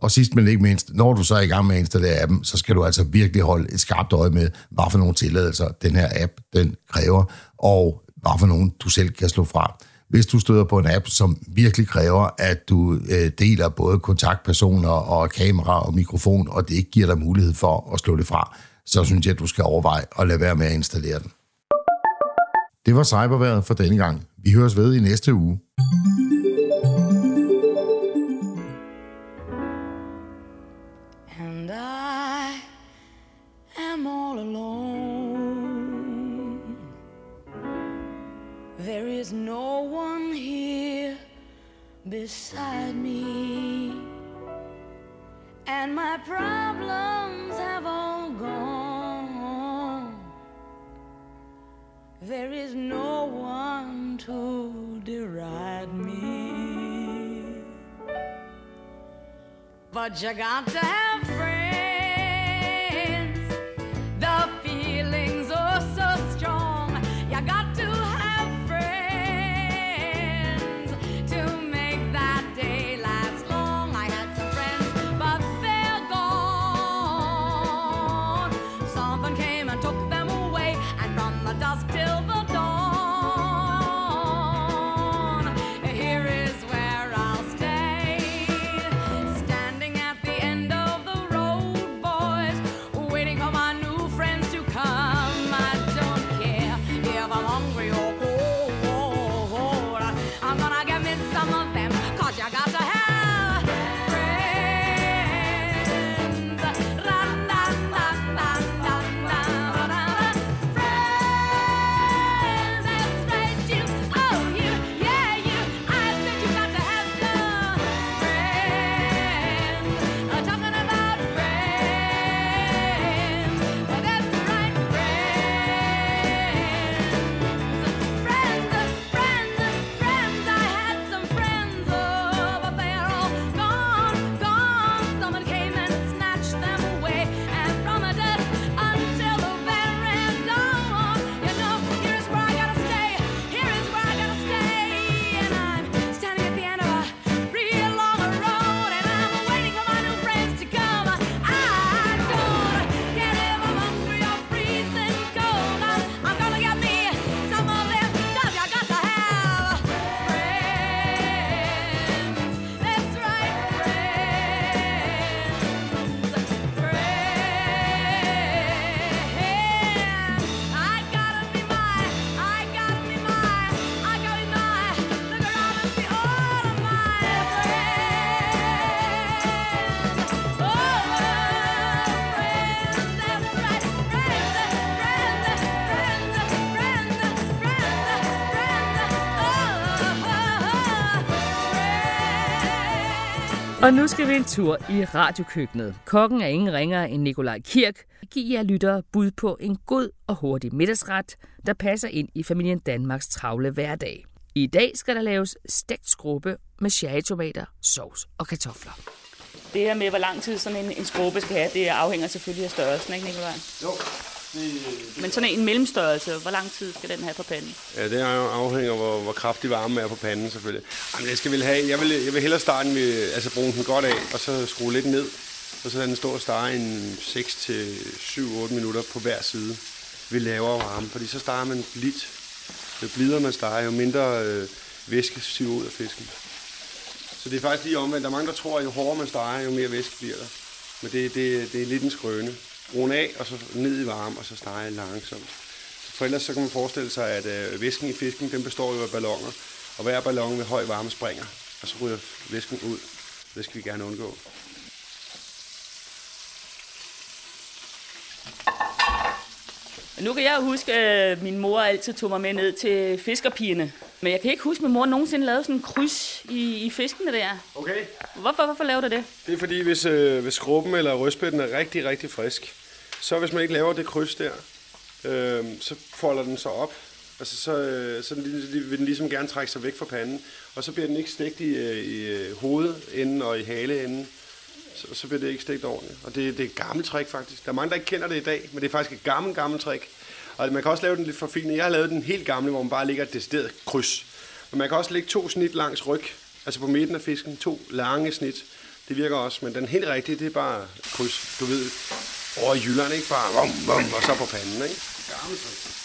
Og sidst men ikke mindst, når du så er i gang med at installere appen, så skal du altså virkelig holde et skarpt øje med, hvad for nogle tilladelser den her app den kræver, og hvad for nogle du selv kan slå fra. Hvis du støder på en app, som virkelig kræver, at du deler både kontaktpersoner og kamera og mikrofon, og det ikke giver dig mulighed for at slå det fra, så synes jeg, at du skal overveje at lade være med at installere den. Det var CyberVejret for denne gang. Vi høres ved i næste uge. There's no one here beside me, and my problems have all gone. There is no one to deride me, but you got to have friends. The feelings are so strong. You got to have friends till the dawn. Here is where I'll stay, standing at the end of the road, boys, waiting for my new friends to come. I don't care if I'm hungry or cold, I'm gonna get me some of them, 'cause you got to have. Og nu skal vi en tur i radiokøkkenet. Kokken er ingen ringere end Nikolaj Kirk. Giv jer lyttere bud på en god og hurtig middagsret, der passer ind i familien Danmarks travle hverdag. I dag skal der laves stegt skrubbe med cherrytomater, sovs og kartofler. Det her med, hvor lang tid sådan en skrubbe skal have, det afhænger selvfølgelig af størrelsen, ikke Nikolaj? Jo. Men sådan en mellemstørrelse, hvor lang tid skal den have på panden? Ja, det afhænger, hvor kraftig varme er på panden selvfølgelig. Jamen, det skal vel have. Jeg vil hellere starte med, altså bruge den godt af, og så skrue lidt ned. Og så lader den stå og stege en 6-7-8 minutter på hver side ved lavere varme. Fordi så steger man blidt. Jo blidere man steger, jo mindre væske siver ud af fisken. Så det er faktisk lige omvendt. Der er mange, der tror, at jo hårdere man steger, jo mere væske bliver der. Men det er lidt en skrøne. Brun af, og så ned i varme, og så stege langsomt. For ellers så kan man forestille sig, at væsken i fisken, den består jo af balloner. Og hver ballon med høj varme springer, og så ryger væsken ud. Det skal vi gerne undgå. Nu kan jeg huske, at min mor altid tog mig med ned til fiskerpigerne. Men jeg kan ikke huske, at min mor nogensinde lavede sådan en kryds i fiskene der. Okay. Hvorfor laver du det? Det er fordi, hvis skrubben eller rødspætten er rigtig, rigtig frisk, så hvis man ikke laver det kryds der, så folder den sig op. Altså, så vil den ligesom gerne trække sig væk fra panden. Og så bliver den ikke stegt i hovedenden og i haleenden. Så bliver det ikke stegt ordentligt. Og det er et gammelt trick faktisk. Der er mange, der ikke kender det i dag, men det er faktisk et gammelt trick. Og man kan også lave den lidt forfinet. Jeg har lavet den helt gamle, hvor man bare lægger et decideret kryds. Men man kan også lægge 2 snit langs ryg, altså på midten af fisken. 2 lange snit. Det virker også, men den helt rigtige, det er bare kryds. Du ved, over i Jylland, ikke? Bare vom, vom, og så på panden, ikke? Gammelt trick.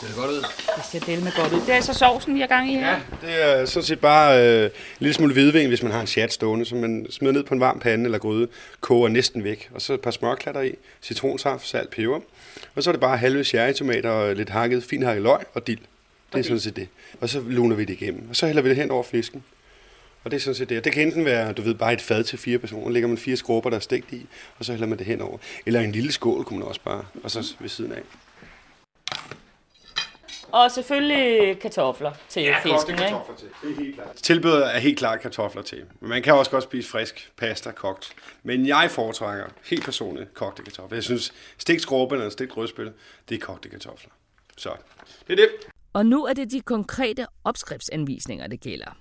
Det ser godt ud. Det ser del med godt ud. Det er så sovsen, vi har gang i her. Ja, det er sådan set bare en lille smule hvidvin, hvis man har en chat stående, som man smider ned på en varm pande eller gryde, koger næsten væk. Og så et par smørklatter i, citronsaft, salt, peber. Og så er det bare halve cherrytomater og lidt finhakket løg og dild. Det er sådan set det. Og så luner vi det igennem, og så hælder vi det hen over fisken. Og det er sådan set det. Og det kan enten være, du ved, bare et fad til 4 personer. Lægger man 4 skrubber, der er stegt i, og så hælder man det hen over. Eller en lille skål kunne man også bare, og så ved siden af. Og selvfølgelig kartofler til fisken, ikke? Kartofler til. Det er helt klart. Tilbødet er helt klart kartofler til. Men man kan også godt spise frisk pasta kogt. Men jeg foretrækker helt personligt kogte kartofler. Jeg synes, stegt skorpe eller stegt rødspil, det er kogte kartofler. Så det er det. Og nu er det de konkrete opskriftsanvisninger, det gælder.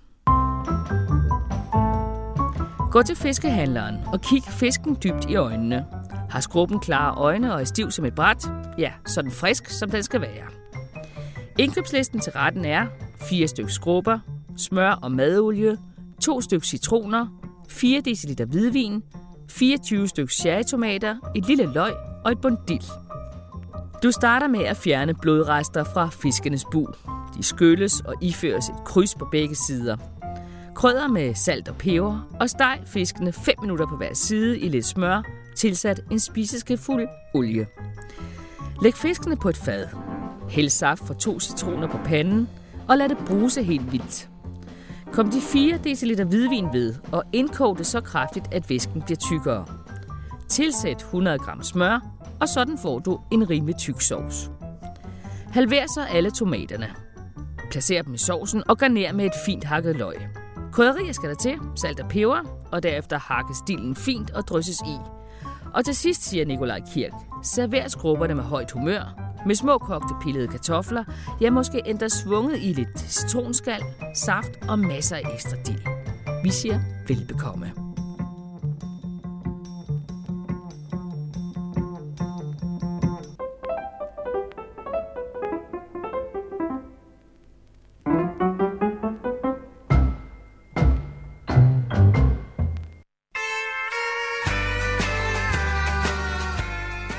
Gå til fiskehandleren og kig fisken dybt i øjnene. Har skrubben klare øjne og er stiv som et bræt? Ja, så den frisk, som den skal være. Indkøbslisten til retten er 4 stykker skrubber, smør og madolie, 2 stykker citroner, 4 dl hvidvin, 24 stykker cherrytomater, et lille løg og et bund dild. Du starter med at fjerne blodrester fra fiskenes bug. De skylles og iføres et kryds på begge sider. Krydder med salt og peber og steg fiskene 5 minutter på hver side i lidt smør, tilsat en spiseskefuld olie. Læg fiskene på et fad. Hæld saft fra 2 citroner på panden, og lad det bruse helt vildt. Kom de 4 dl hvidvin ved, og indkog det så kraftigt, at væsken bliver tykkere. Tilsæt 100 gram smør, og sådan får du en rimelig tyk sovs. Halver så alle tomaterne. Placer dem i sovsen og garner med et fint hakket løg. Krydderier skal der til, salt og peber, og derefter hakkes dillen fint og drysses i. Og til sidst, siger Nikolaj Kirk, server skrubberne med højt humør, med små kogte pillede kartofler, jeg måske endda svunget i lidt citronskal, saft og masser af ekstra dild. Vi siger velbekomme.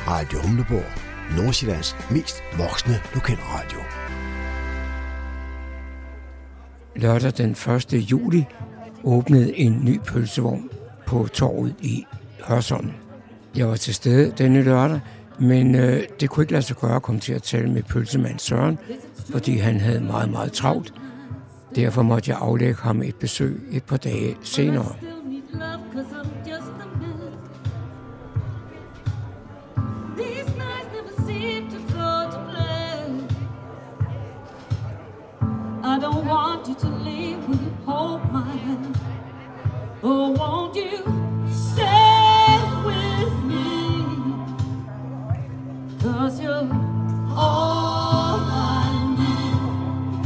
Radio Humlebæk, Nordsjællands mest voksne lokalradio. Lørdag den 1. juli åbnede en ny pølsevogn på torvet i Hørsholm. Jeg var til stede denne lørdag, men det kunne ikke lade sig gøre at komme til at tale med pølsemand Søren, fordi han havde meget, meget travlt. Derfor måtte jeg aflægge ham et besøg et par dage senere. I don't want you to leave with hope. mind. Oh, won't you stay with me? 'Cause you're all I need.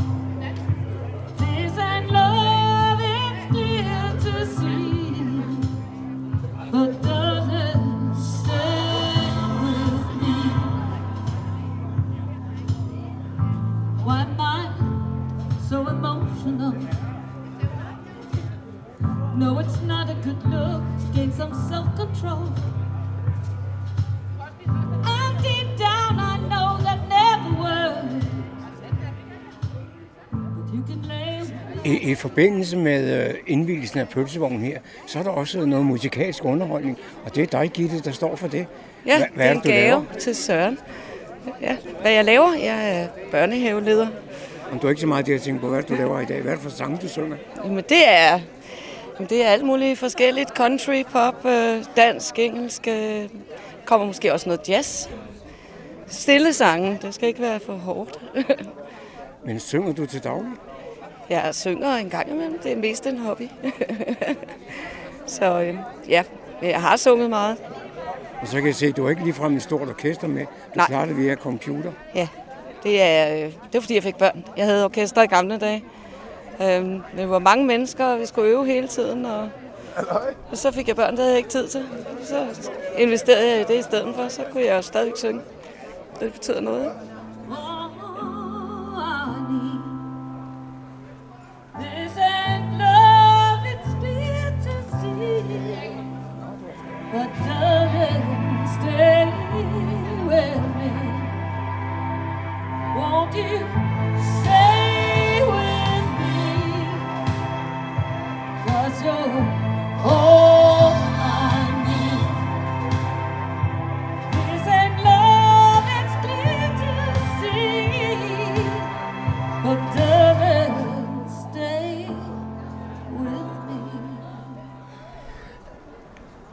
This ain't love, it's clear to see, but does it stay with me? Why am I so emotional? No, it's not a good look, gain some self-control. And deep down I know that never works. But you can lay... I forbindelse med indvielsen af pølsevognen her, så er der også noget musikalsk underholdning, og det er dig, Gitte, der står for det. Ja, hvad det er gave til Søren. Ja, hvad jeg laver? Jeg er børnehaveleder. Om du er ikke så meget det at tænke på, hvad du laver i dag. Hvad er det for sange, du synger? Jamen, det er alt muligt forskelligt. Country, pop, dansk, engelsk. Kommer måske også noget jazz. Stille sange. Det skal ikke være for hårdt. Men synger du til daglig? Jeg synger en gang imellem. Det er mest en hobby. Så ja, jeg har sunget meget. Og så kan jeg se, at du ikke ligefrem et stort orkester med. Du klarer det via computer. Ja, det er fordi jeg fik børn. Jeg havde orkester i gamle dage. Det var mange mennesker, og vi skulle øve hele tiden, og så fik jeg børn, der havde jeg ikke tid til. Så investerede jeg i det i stedet for, så kunne jeg jo stadig synge. Det betyder noget, ikke?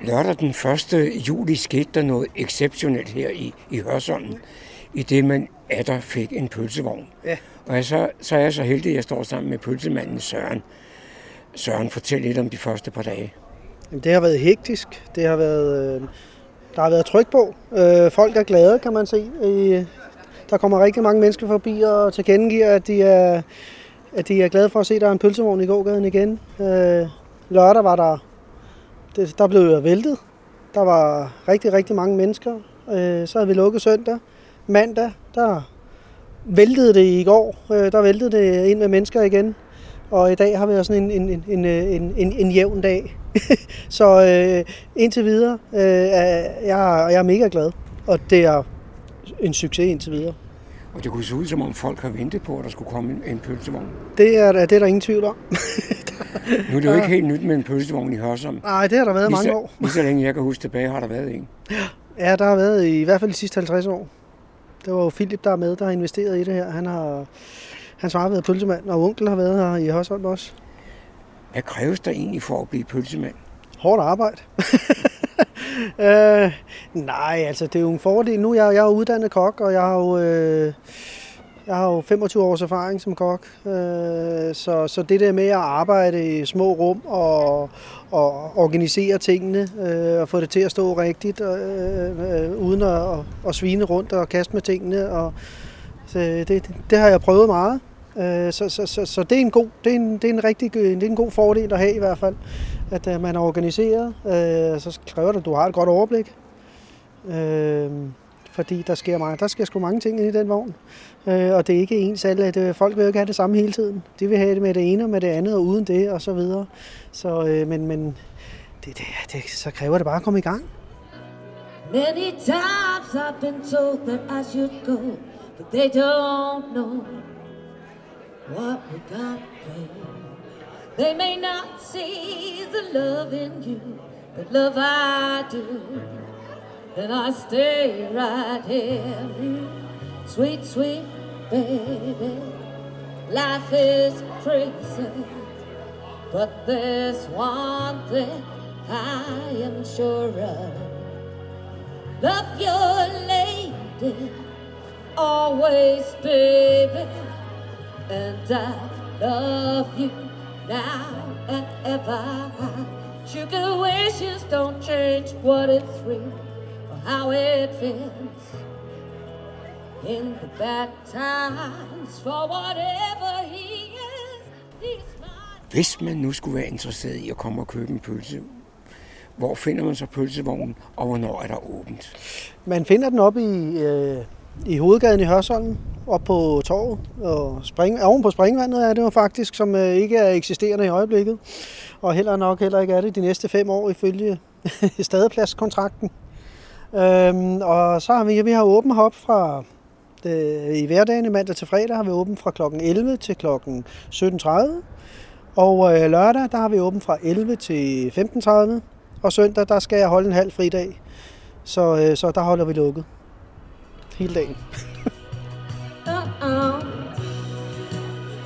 Lørdag den 1. juli skete der noget exceptionelt her i Hørsholm, i det man atter fik en pølsevogn. Ja. Og så er jeg så heldig, at jeg står sammen med pølsemanden Søren. Søren, fortæl lidt om de første par dage. Jamen, det har været hektisk. Der har været tryk på. Folk er glade, kan man se. Der kommer rigtig mange mennesker forbi og tilkendegiver, at de er glade for at se, at der er en pølsevogn i gågaden igen. Lørdag var der blev jeg væltet. Der var rigtig, rigtig mange mennesker. Så havde vi lukket søndag. Mandag, der væltede det i går. Der væltede det ind med mennesker igen. Og i dag har vi også sådan en jævn dag. Så indtil videre, jeg er mega glad. Og det er en succes indtil videre. Og det kunne se ud, som om folk har ventet på, at der skulle komme en pølsevogn. Det er der ingen tvivl om. Nu er det jo ikke helt nyt med en pølsevogn i Hørsholm. Nej, det har der været mange år. Lige så længe jeg kan huske tilbage, har der været en. Ja, der har været i hvert fald de sidste 50 år. Det var jo Philip, der er med, der har investeret i det her. Hans far har været pølsemand, og onkel har været her i Hørsholm også. Hvad kræves der egentlig for at blive pølsemand? Hårdt arbejde. Nej, altså det er jo en fordel. Nu jeg er jo uddannet kok, og jeg har jo 25 års erfaring som kok. Så det der med at arbejde i små rum og organisere tingene og få det til at stå rigtigt, uden at svine rundt og kaste med tingene. Og, så det har jeg prøvet meget. Så det er en god fordel at have i hvert fald, at man er organiseret, så kræver det, at du har et godt overblik, fordi der sker sgu mange ting i den vogn, og det er ikke ens alle, at folk vil jo ikke have det samme hele tiden, de vil have det med det ene og med det andet og uden det og så videre, så kræver det bare at komme i gang. Many times I've been told that I should go, but they don't know what we got there. They may not see the love in you, the love I do. Then I stay right here, sweet, sweet baby. Life is crazy, but there's one thing I am sure of. Love your lady, always, baby, and I love you. Now and ever high. Sugar wishes don't change what it's with or how it feels. In the bad times, for whatever he is, he's mine. Hvis man nu skulle være interesseret i at komme og købe en pølse, hvor finder man så pølsevognen, og hvornår er der åbent? Man finder den oppe i hovedgaden i Hørsholm, oppe på torvet, og oven på springvandet er det jo faktisk, som ikke er eksisterende i øjeblikket, og heller ikke er det de næste 5 år ifølge stadepladskontrakten. Og så har vi har åbent hop fra i hverdagen mandag til fredag har vi åbent fra kl. 11 til kl. 17.30, og lørdag der har vi åbent fra 11 til 15.30, og søndag der skal jeg holde en halv fridag, så der holder vi lukket hele dagen.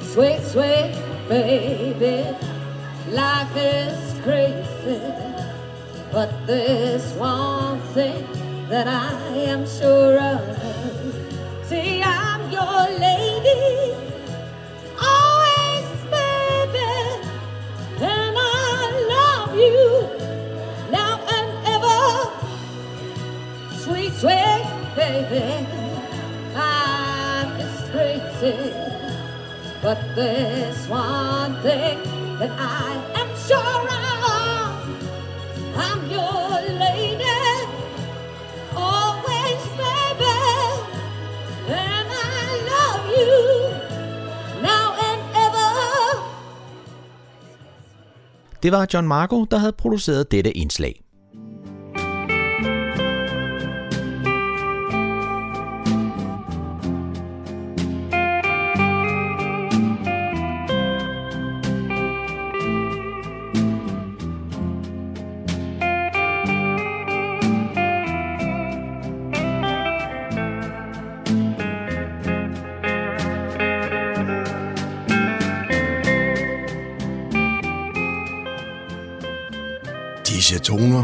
Sweet, sweet baby, life is crazy, but there's one thing that I am sure of. See, I'm your lady, always, baby, and I love you, now and ever. Sweet, sweet baby, life is crazy, but there's one thing that I am sure of, I'm your lady. Det var John Marco, der havde produceret dette indslag. Disse toner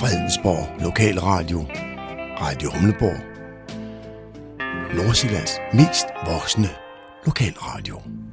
Flensborg Lokalradio, Radio Humlebæk, Nordsjællands mest voksne lokalradio.